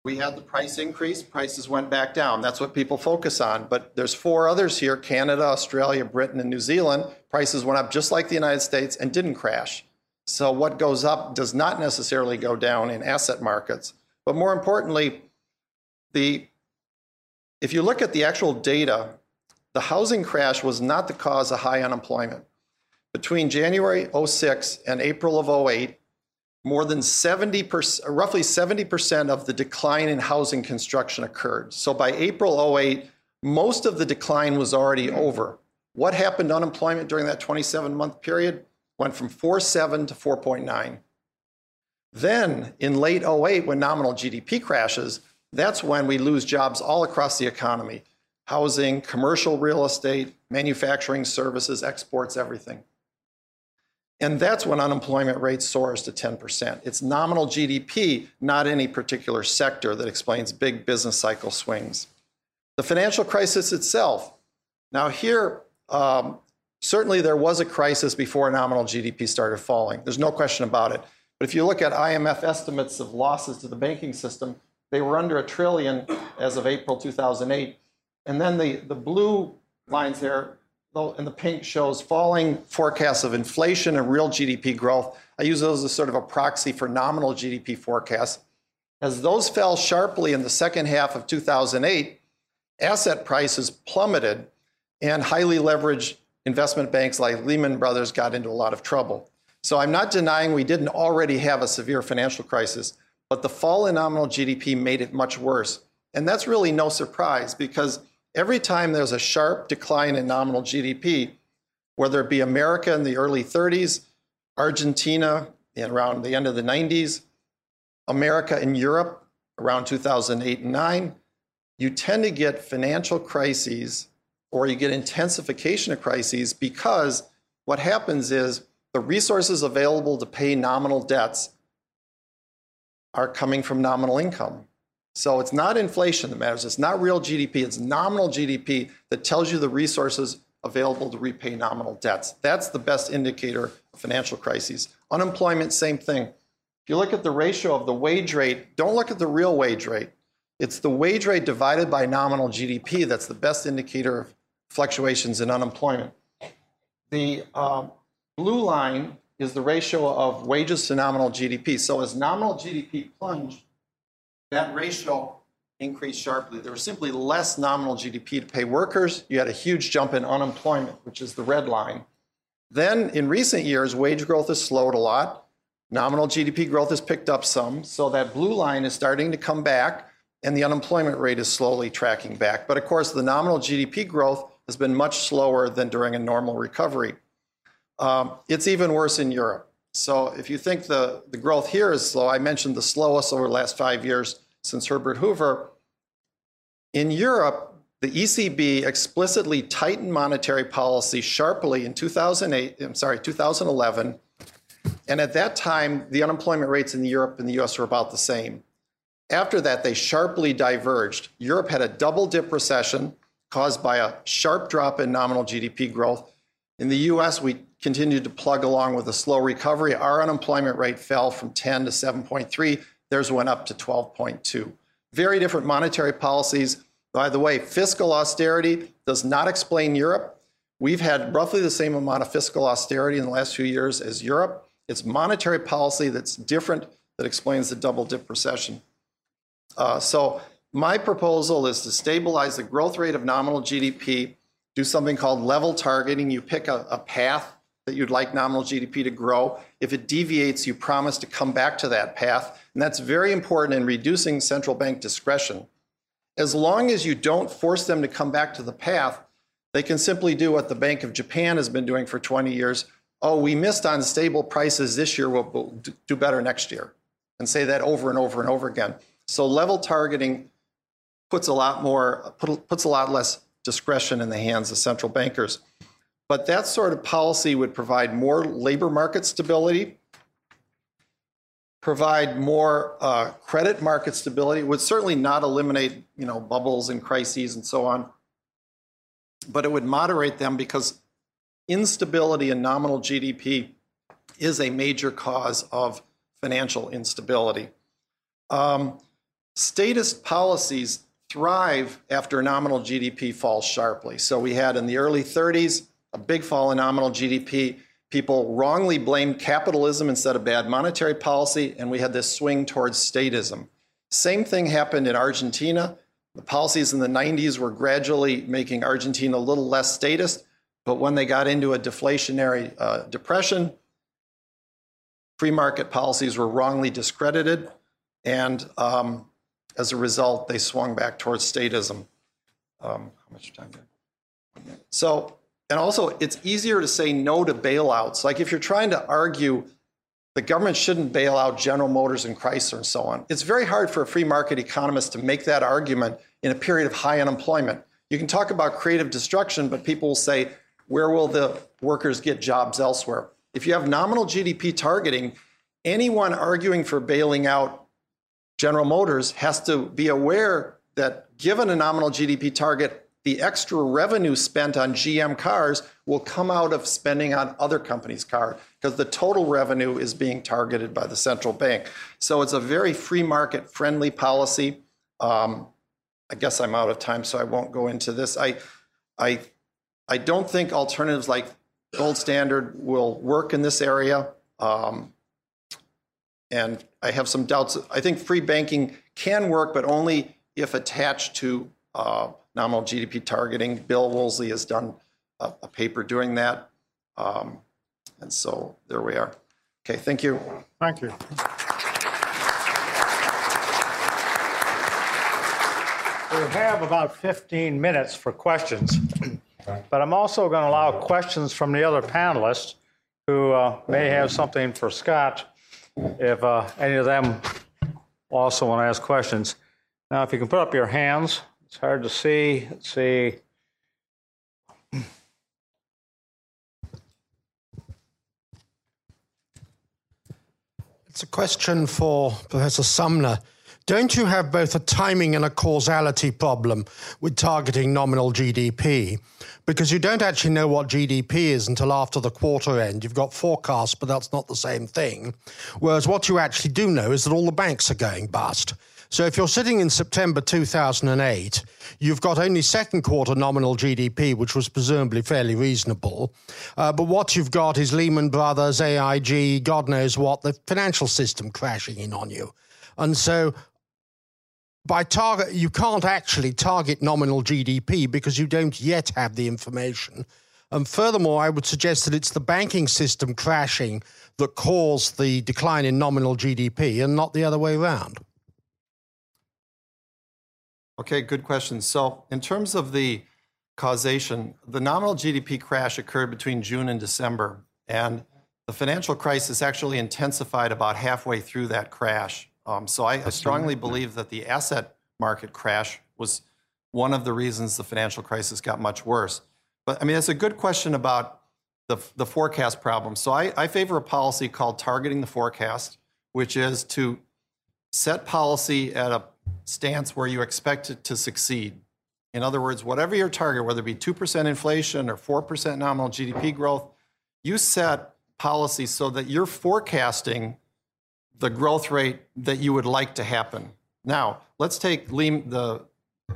We had the price increase, prices went back down. That's what people focus on. But there's 4 others here, Canada, Australia, Britain, and New Zealand. Prices went up just like the United States and didn't crash. So what goes up does not necessarily go down in asset markets. But more importantly, if you look at the actual data, the housing crash was not the cause of high unemployment. Between January 06 and April of 08, more than roughly 70% of the decline in housing construction occurred. So by April 08, most of the decline was already over. What happened to unemployment during that 27-month period? Went from 4.7 to 4.9. Then in late 08, when nominal GDP crashes, that's when we lose jobs all across the economy: housing, commercial real estate, manufacturing, services, exports, everything. And that's when unemployment rate soars to 10%. It's nominal GDP, not any particular sector, that explains big business cycle swings. The financial crisis itself. Now here, certainly there was a crisis before nominal GDP started falling. There's no question about it. But if you look at IMF estimates of losses to the banking system, they were under $1 trillion as of April 2008. And then the blue lines there, and the pink shows falling forecasts of inflation and real GDP growth. I use those as sort of a proxy for nominal GDP forecasts. As those fell sharply in the second half of 2008, asset prices plummeted, and highly leveraged investment banks like Lehman Brothers got into a lot of trouble. So I'm not denying we didn't already have a severe financial crisis, but the fall in nominal GDP made it much worse. And that's really no surprise, because every time there's a sharp decline in nominal GDP, whether it be America in the early 30s, Argentina around the end of the 90s, America and Europe around 2008 and 2009, you tend to get financial crises, or you get intensification of crises, because what happens is the resources available to pay nominal debts are coming from nominal income. So it's not inflation that matters. It's not real GDP. It's nominal GDP that tells you the resources available to repay nominal debts. That's the best indicator of financial crises. Unemployment, same thing. If you look at the ratio of the wage rate, don't look at the real wage rate. It's the wage rate divided by nominal GDP that's the best indicator of fluctuations in unemployment. The blue line is the ratio of wages to nominal GDP. So as nominal GDP plunged, that ratio increased sharply. There was simply less nominal GDP to pay workers. You had a huge jump in unemployment, which is the red line. Then in recent years, wage growth has slowed a lot. Nominal GDP growth has picked up some, so that blue line is starting to come back, and the unemployment rate is slowly tracking back. But of course, the nominal GDP growth has been much slower than during a normal recovery. It's even worse in Europe. So if you think the growth here is slow, I mentioned the slowest over the last 5 years since Herbert Hoover. In Europe, the ECB explicitly tightened monetary policy sharply in 2011. And at that time, the unemployment rates in Europe and the US were about the same. After that, they sharply diverged. Europe had a double-dip recession caused by a sharp drop in nominal GDP growth. In the US, we continued to plug along with a slow recovery. Our unemployment rate fell from 10 to 7.3. Theirs went up to 12.2. Very different monetary policies. By the way, fiscal austerity does not explain Europe. We've had roughly the same amount of fiscal austerity in the last few years as Europe. It's monetary policy that's different that explains the double-dip recession. So my proposal is to stabilize the growth rate of nominal GDP, do something called level targeting. You pick a path that you'd like nominal GDP to grow. If it deviates, you promise to come back to that path. And that's very important in reducing central bank discretion. As long as you don't force them to come back to the path, they can simply do what the Bank of Japan has been doing for 20 years. Oh, we missed on stable prices this year, we'll do better next year, and say that over and over and over again. So level targeting puts a lot less discretion in the hands of central bankers. But that sort of policy would provide more labor market stability, provide more credit market stability. It would certainly not eliminate, bubbles and crises and so on, but it would moderate them, because instability in nominal GDP is a major cause of financial instability. Statist policies thrive after nominal GDP falls sharply. So we had in the early 30s a big fall in nominal GDP. People wrongly blamed capitalism instead of bad monetary policy, and we had this swing towards statism. Same thing happened in Argentina. The policies in the 90s were gradually making Argentina a little less statist. But when they got into a deflationary depression, free market policies were wrongly discredited. And as a result, they swung back towards statism. How much time do I have? So, and also, it's easier to say no to bailouts. Like if you're trying to argue the government shouldn't bail out General Motors and Chrysler and so on, it's very hard for a free market economist to make that argument in a period of high unemployment. You can talk about creative destruction, but people will say, where will the workers get jobs elsewhere? If you have nominal GDP targeting, anyone arguing for bailing out General Motors has to be aware that given a nominal GDP target, the extra revenue spent on GM cars will come out of spending on other companies' cars, because the total revenue is being targeted by the central bank. So it's a very free market friendly policy. I guess I'm out of time, so I won't go into this. I don't think alternatives like gold standard will work in this area. And I have some doubts. I think free banking can work, but only if attached to nominal GDP targeting. Bill Woolsey has done a paper doing that. And so there we are. Okay, thank you. Thank you. We have about 15 minutes for questions. But I'm also going to allow questions from the other panelists who may have something for Scott, if any of them also want to ask questions. Now, if you can put up your hands. It's hard to see. Let's see. It's a question for Professor Sumner. Don't you have both a timing and a causality problem with targeting nominal GDP? Because you don't actually know what GDP is until after the quarter end. You've got forecasts, but that's not the same thing. Whereas what you actually do know is that all the banks are going bust. So if you're sitting in September 2008, you've got only second quarter nominal GDP, which was presumably fairly reasonable. But what you've got is Lehman Brothers, AIG, God knows what, the financial system crashing in on you. And so you can't actually target nominal GDP because you don't yet have the information. And furthermore, I would suggest that it's the banking system crashing that caused the decline in nominal GDP and not the other way around. Okay, good question. So in terms of the causation, the nominal GDP crash occurred between June and December, and the financial crisis actually intensified about halfway through that crash. So I strongly believe that the asset market crash was one of the reasons the financial crisis got much worse. But I mean, that's a good question about the forecast problem. So I favor a policy called targeting the forecast, which is to set policy at a stance where you expect it to succeed. In other words, whatever your target, whether it be 2% inflation or 4% nominal GDP growth, you set policy so that you're forecasting the growth rate that you would like to happen. Now, let's take the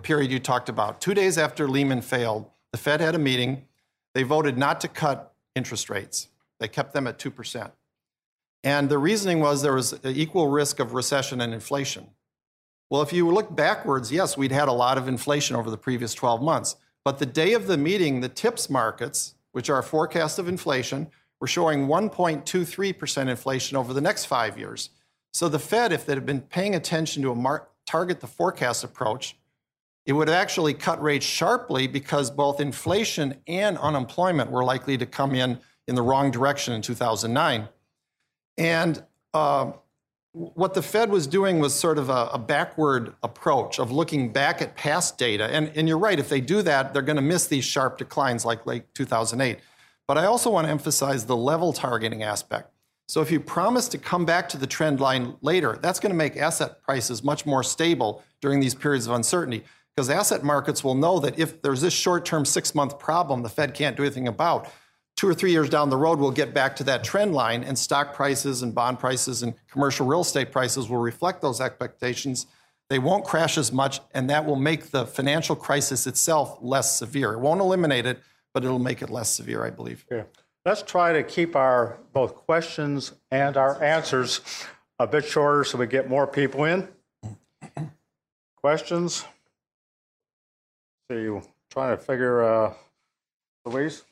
period you talked about. 2 days after Lehman failed, the Fed had a meeting. They voted not to cut interest rates. They kept them at 2%. And the reasoning was there was an equal risk of recession and inflation. Well, if you look backwards, yes, we'd had a lot of inflation over the previous 12 months. But the day of the meeting, the TIPS markets, which are a forecast of inflation, were showing 1.23% inflation over the next 5 years. So the Fed, if they had been paying attention to a target the forecast approach, it would have actually cut rates sharply because both inflation and unemployment were likely to come in the wrong direction in 2009. And what the Fed was doing was sort of a backward approach of looking back at past data. And you're right, if they do that, they're going to miss these sharp declines like late 2008. But I also want to emphasize the level targeting aspect. So if you promise to come back to the trend line later, that's going to make asset prices much more stable during these periods of uncertainty, because asset markets will know that if there's this short-term six-month problem the Fed can't do anything about, 2 or 3 years down the road, we'll get back to that trend line, and stock prices and bond prices and commercial real estate prices will reflect those expectations. They won't crash as much, and that will make the financial crisis itself less severe. It won't eliminate it, but it'll make it less severe, I believe. Yeah. Let's try to keep our both questions and our answers a bit shorter so we get more people in. Questions? So you trying to figure, Louise?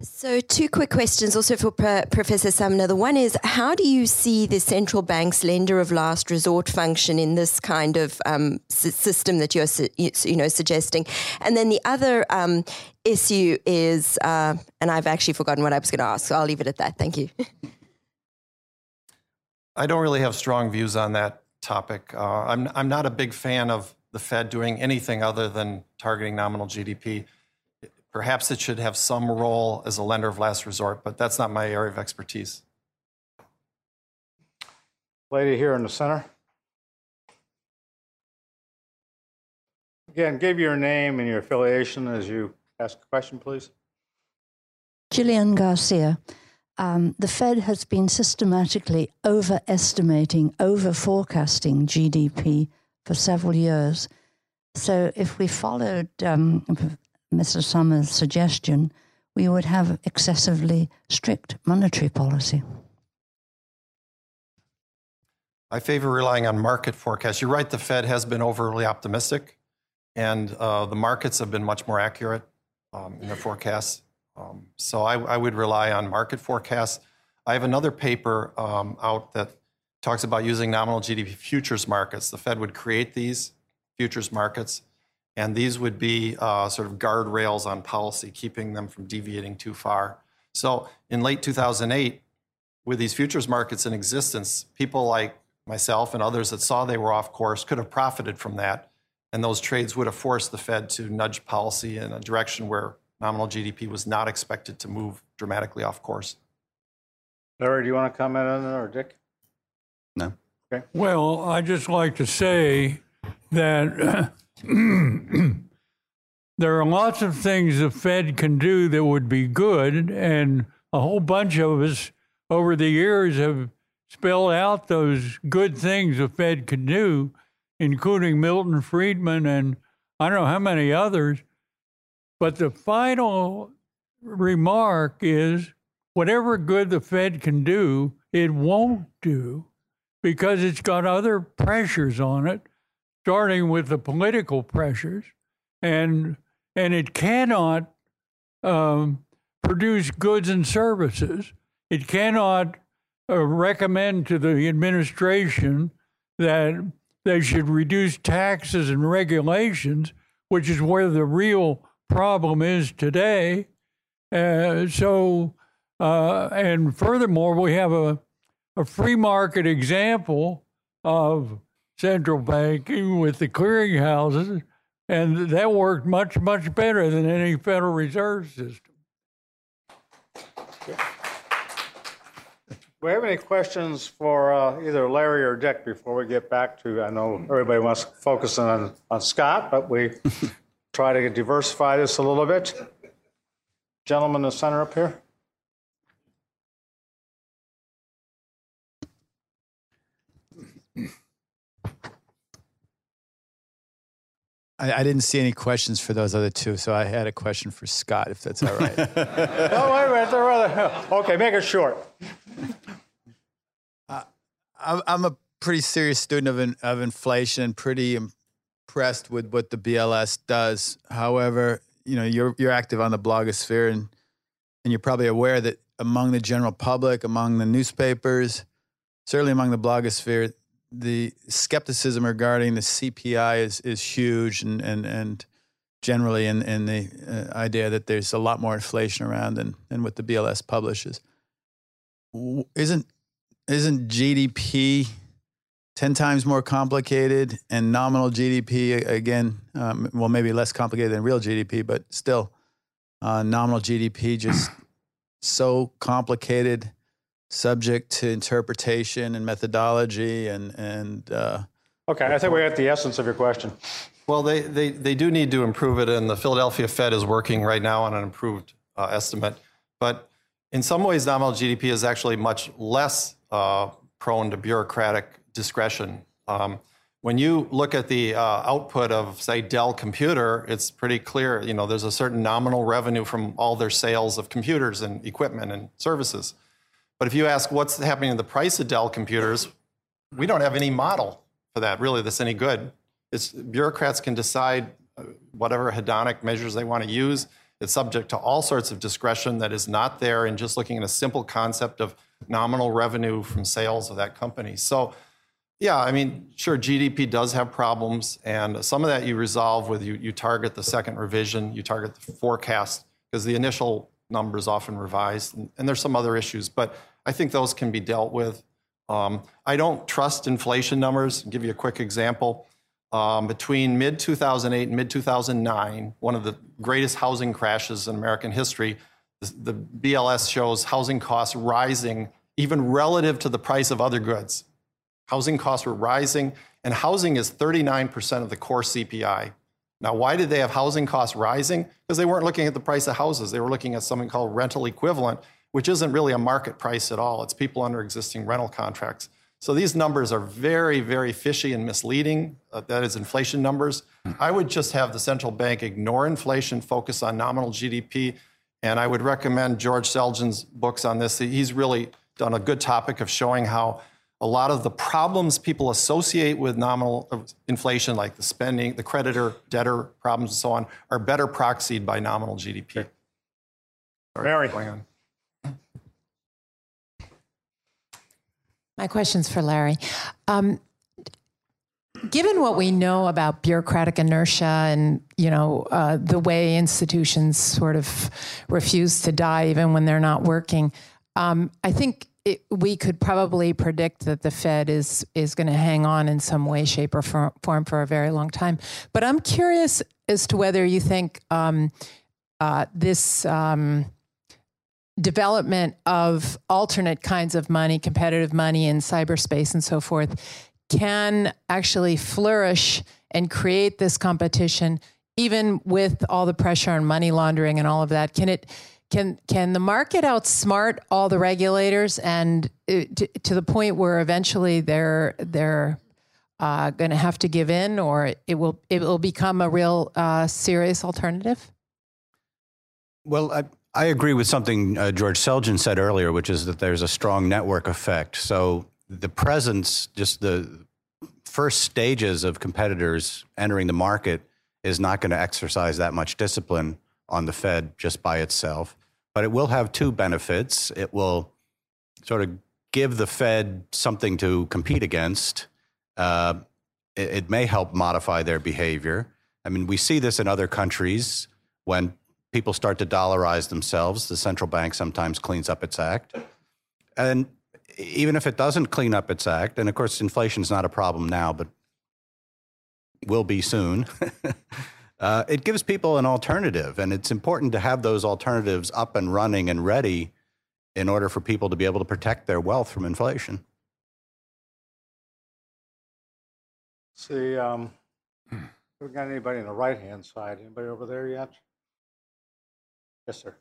So two quick questions also for Professor Sumner. The one is, how do you see the central bank's lender of last resort function in this kind of system that you're suggesting? And then the other issue is, and I've actually forgotten what I was going to ask, so I'll leave it at that. Thank you. I don't really have strong views on that topic. I'm not a big fan of the Fed doing anything other than targeting nominal GDP. Perhaps it should have some role as a lender of last resort, but that's not my area of expertise. Lady here in the center. Again, give your name and your affiliation as you ask a question, please. Gillian Garcia. The Fed has been systematically overestimating, over-forecasting GDP for several years. So if we followed Mr. Sumner's suggestion, we would have excessively strict monetary policy. I favor relying on market forecasts. You're right, the Fed has been overly optimistic, and the markets have been much more accurate in their forecasts. So I would rely on market forecasts. I have another paper out that talks about using nominal GDP futures markets. The Fed would create these futures markets, and these would be sort of guardrails on policy, keeping them from deviating too far. So in late 2008, with these futures markets in existence, people like myself and others that saw they were off course could have profited from that, and those trades would have forced the Fed to nudge policy in a direction where nominal GDP was not expected to move dramatically off course. Larry, do you want to comment on that, or Dick? No. Okay. Well, I'd just like to say that there are lots of things the Fed can do that would be good, and a whole bunch of us over the years have spelled out those good things the Fed could do, including Milton Friedman and I don't know how many others. But the final remark is, whatever good the Fed can do, it won't do, because it's got other pressures on it, starting with the political pressures, and it cannot produce goods and services. It cannot recommend to the administration that they should reduce taxes and regulations, which is where the real problem is today. And furthermore, we have a free market example of central banking with the clearinghouses, and that worked much, much better than any Federal Reserve system. Do we have any questions for either Larry or Dick before we get back to, I know everybody wants to focus on Scott, but we try to diversify this a little bit. Gentleman in the center up here. I didn't see any questions for those other two, so I had a question for Scott, if that's all right. No, wait a minute. Okay, make it short. I'm a pretty serious student of inflation and pretty impressed with what the BLS does. However, you know, you're active on the blogosphere, and you're probably aware that among the general public, among the newspapers, certainly among the blogosphere, the skepticism regarding the CPI is huge, and generally in the idea that there's a lot more inflation around than what the BLS publishes. Isn't GDP 10 times more complicated, and nominal GDP again, well, maybe less complicated than real GDP, but still nominal GDP just so complicated, subject to interpretation and methodology and okay, I think we're at the essence of your question. Well, they do need to improve it, and the Philadelphia Fed is working right now on an improved estimate. But in some ways, nominal GDP is actually much less prone to bureaucratic discretion. When you look at the output of, say, Dell Computer, it's pretty clear, you know, there's a certain nominal revenue from all their sales of computers and equipment and services. But if you ask what's happening to the price of Dell computers, we don't have any model for that, really, that's any good. It's bureaucrats can decide whatever hedonic measures they want to use. It's subject to all sorts of discretion that is not there in just looking at a simple concept of nominal revenue from sales of that company. So, yeah, I mean, sure, GDP does have problems, and some of that you resolve with you target the second revision, you target the forecast, because the initial numbers often revised, and there's some other issues, but I think those can be dealt with. I don't trust inflation numbers. I'll give you a quick example. Between mid-2008 and mid-2009, one of the greatest housing crashes in American history, the BLS shows housing costs rising even relative to the price of other goods. Housing costs were rising, and housing is 39% of the core CPI. Now, why did they have housing costs rising? Because they weren't looking at the price of houses. They were looking at something called rental equivalent, which isn't really a market price at all. It's people under existing rental contracts. So these numbers are very, very fishy and misleading. That is inflation numbers. I would just have the central bank ignore inflation, focus on nominal GDP. And I would recommend George Selgin's books on this. He's really done a good topic of showing how a lot of the problems people associate with nominal inflation, like the spending, the creditor, debtor problems, and so on, are better proxied by nominal GDP. Mary. My question's for Larry. Given what we know about bureaucratic inertia and, you know, the way institutions sort of refuse to die even when they're not working, I think we could probably predict that the Fed is going to hang on in some way, shape, or form for a very long time. But I'm curious as to whether you think this development of alternate kinds of money, competitive money in cyberspace and so forth, can actually flourish and create this competition, even with all the pressure on money laundering and all of that. Can the market outsmart all the regulators, and to the point where eventually they're going to have to give in, or it will become a real serious alternative? Well, I agree with something George Selgin said earlier, which is that there's a strong network effect. So the presence, just the first stages of competitors entering the market, is not going to exercise that much discipline on the Fed just by itself. But it will have two benefits. It will sort of give the Fed something to compete against. It may help modify their behavior. I mean, we see this in other countries. When people start to dollarize themselves, the central bank sometimes cleans up its act. And even if it doesn't clean up its act, and of course, inflation is not a problem now, but will be soon, it gives people an alternative. And it's important to have those alternatives up and running and ready in order for people to be able to protect their wealth from inflation. See, we've got anybody on the right-hand side. Anybody over there yet? Yes, sir.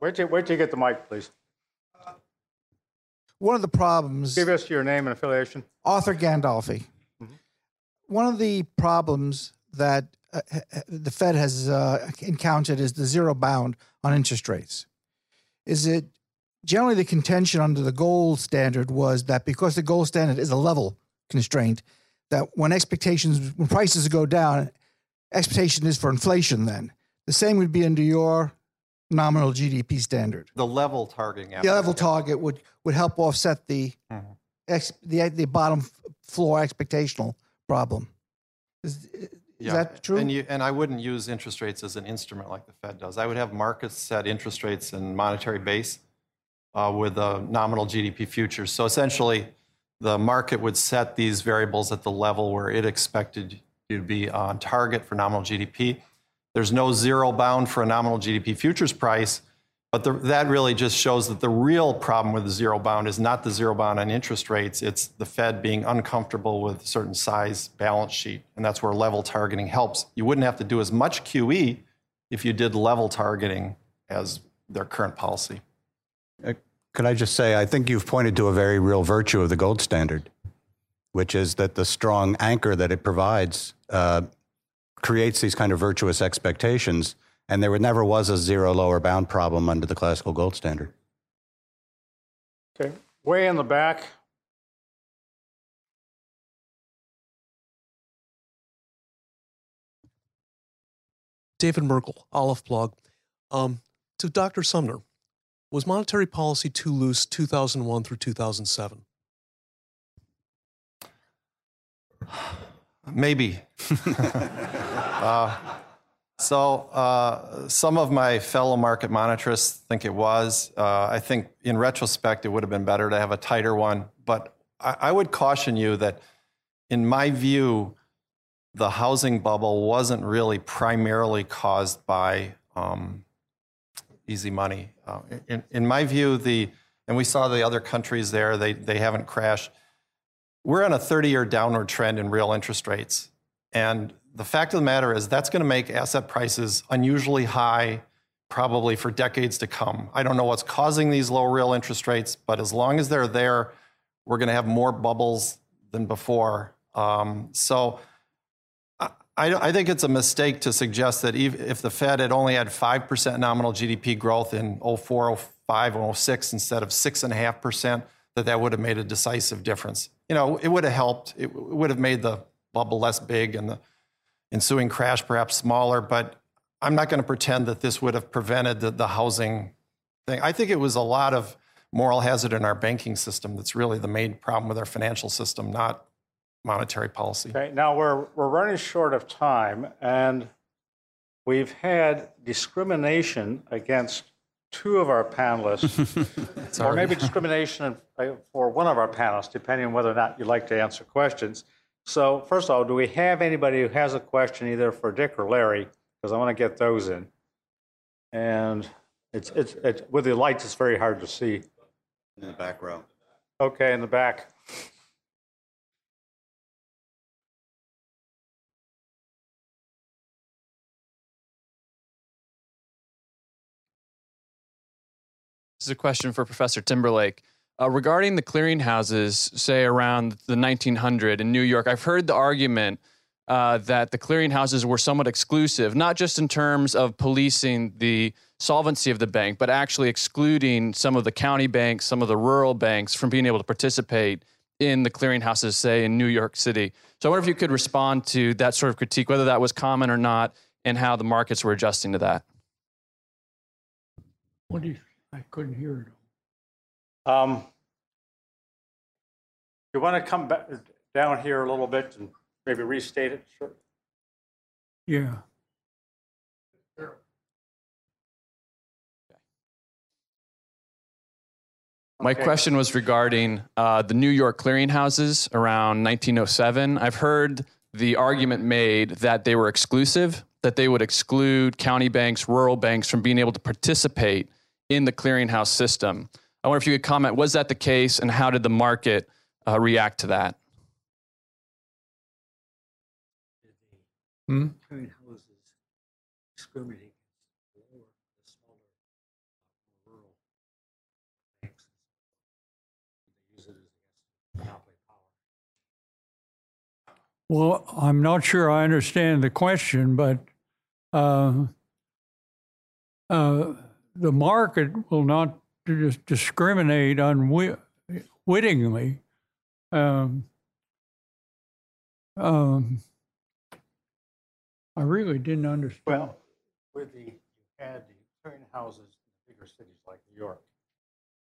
Wait till you get the mic, please. One of the problems... Give us your name and affiliation. Arthur Gandolfi. Mm-hmm. One of the problems that the Fed has encountered is the zero bound on interest rates. Is it generally the contention under the gold standard was that because the gold standard is a level constraint, that when expectations, when prices go down, expectation is for inflation then. The same would be under your nominal GDP standard. The level targeting. The level target would help offset the bottom floor expectational problem. Is that true? And I wouldn't use interest rates as an instrument like the Fed does. I would have markets set interest rates and monetary base with a nominal GDP future. So essentially, the market would set these variables at the level where it expected you to be on target for nominal GDP. There's no zero bound for a nominal GDP futures price, but that really just shows that the real problem with the zero bound is not the zero bound on interest rates. It's the Fed being uncomfortable with a certain size balance sheet, and that's where level targeting helps. You wouldn't have to do as much QE if you did level targeting as their current policy. Could I just say, I think you've pointed to a very real virtue of the gold standard, which is that the strong anchor that it provides creates these kind of virtuous expectations, and there never was a zero lower bound problem under the classical gold standard. Okay, way in the back. David Merkel, Aleph Blog. To Dr. Sumner, was monetary policy too loose 2001 through 2007? Maybe. So some of my fellow market monetarists think it was. I think in retrospect, it would have been better to have a tighter one. But I would caution you that, in my view, the housing bubble wasn't really primarily caused by easy money. In my view, and we saw the other countries there, they haven't crashed. We're on a 30-year downward trend in real interest rates. And the fact of the matter is that's going to make asset prices unusually high, probably for decades to come. I don't know what's causing these low real interest rates, but as long as they're there, we're going to have more bubbles than before. So I think it's a mistake to suggest that if the Fed had only had 5% nominal GDP growth in 04, 05, and 06 instead of 6.5%, that would have made a decisive difference. You know, it would have helped. It would have made the bubble less big and the ensuing crash perhaps smaller. But I'm not going to pretend that this would have prevented the housing thing. I think it was a lot of moral hazard in our banking system that's really the main problem with our financial system, not monetary policy. Okay, now we're running short of time, and we've had discrimination against two of our panelists, or maybe discrimination for one of our panelists, depending on whether or not you'd like to answer questions. So first of all, do we have anybody who has a question either for Dick or Larry? Because I want to get those in. And it's with the lights, it's very hard to see. In the back row. Okay, in the back. This is a question for Professor Timberlake. Regarding the clearinghouses, say around the 1900 in New York, I've heard the argument that the clearinghouses were somewhat exclusive, not just in terms of policing the solvency of the bank, but actually excluding some of the county banks, some of the rural banks from being able to participate in the clearinghouses, say, in New York City. So I wonder if you could respond to that sort of critique, whether that was common or not, and how the markets were adjusting to that. What do you, I couldn't hear it. You want to come back down here a little bit and maybe restate it? Sure. Yeah. Sure. My question was regarding the New York clearinghouses around 1907. I've heard the argument made that they were exclusive, that they would exclude county banks, rural banks from being able to participate in the clearinghouse system. I wonder if you could comment, was that the case, and how did the market react to that? Hmm? Well, I'm not sure I understand the question, but the market will not discriminate unwittingly. I really didn't understand. Well, with the, you had the clearinghouses in bigger cities like New York.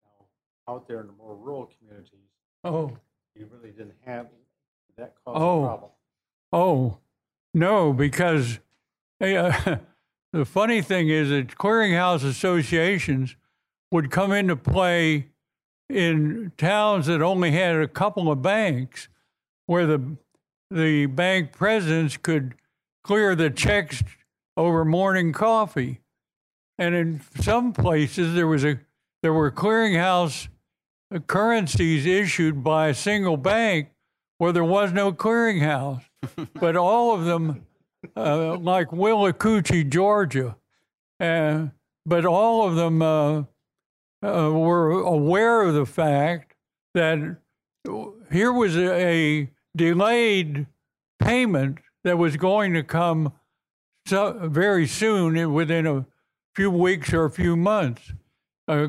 Now, out there in the more rural communities, you really didn't have. That caused a problem. Oh, no, because the funny thing is that clearinghouse associations would come into play in towns that only had a couple of banks, where the bank presidents could clear the checks over morning coffee, and in some places there were clearinghouse currencies issued by a single bank. Well, there was no clearinghouse, but all of them, like Willacoochee, Georgia, but all of them were aware of the fact that here was a delayed payment that was going to come very soon, within a few weeks or a few months.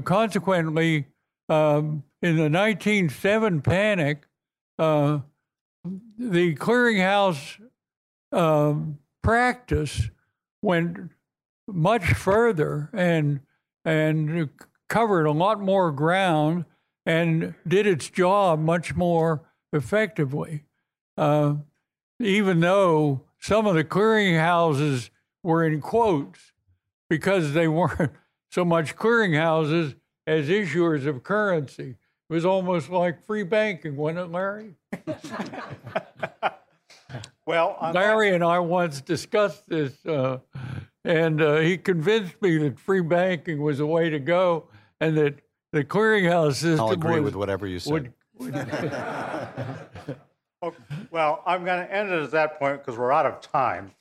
Consequently, in the 1907 panic, the clearinghouse practice went much further and covered a lot more ground and did its job much more effectively. Even though some of the clearinghouses were in quotes because they weren't so much clearinghouses as issuers of currency. It was almost like free banking, wasn't it, Larry? Well, Larry and I once discussed this, and he convinced me that free banking was the way to go, and that the clearinghouse system. I'll agree with whatever you said. Okay. Well, I'm going to end it at that point because we're out of time.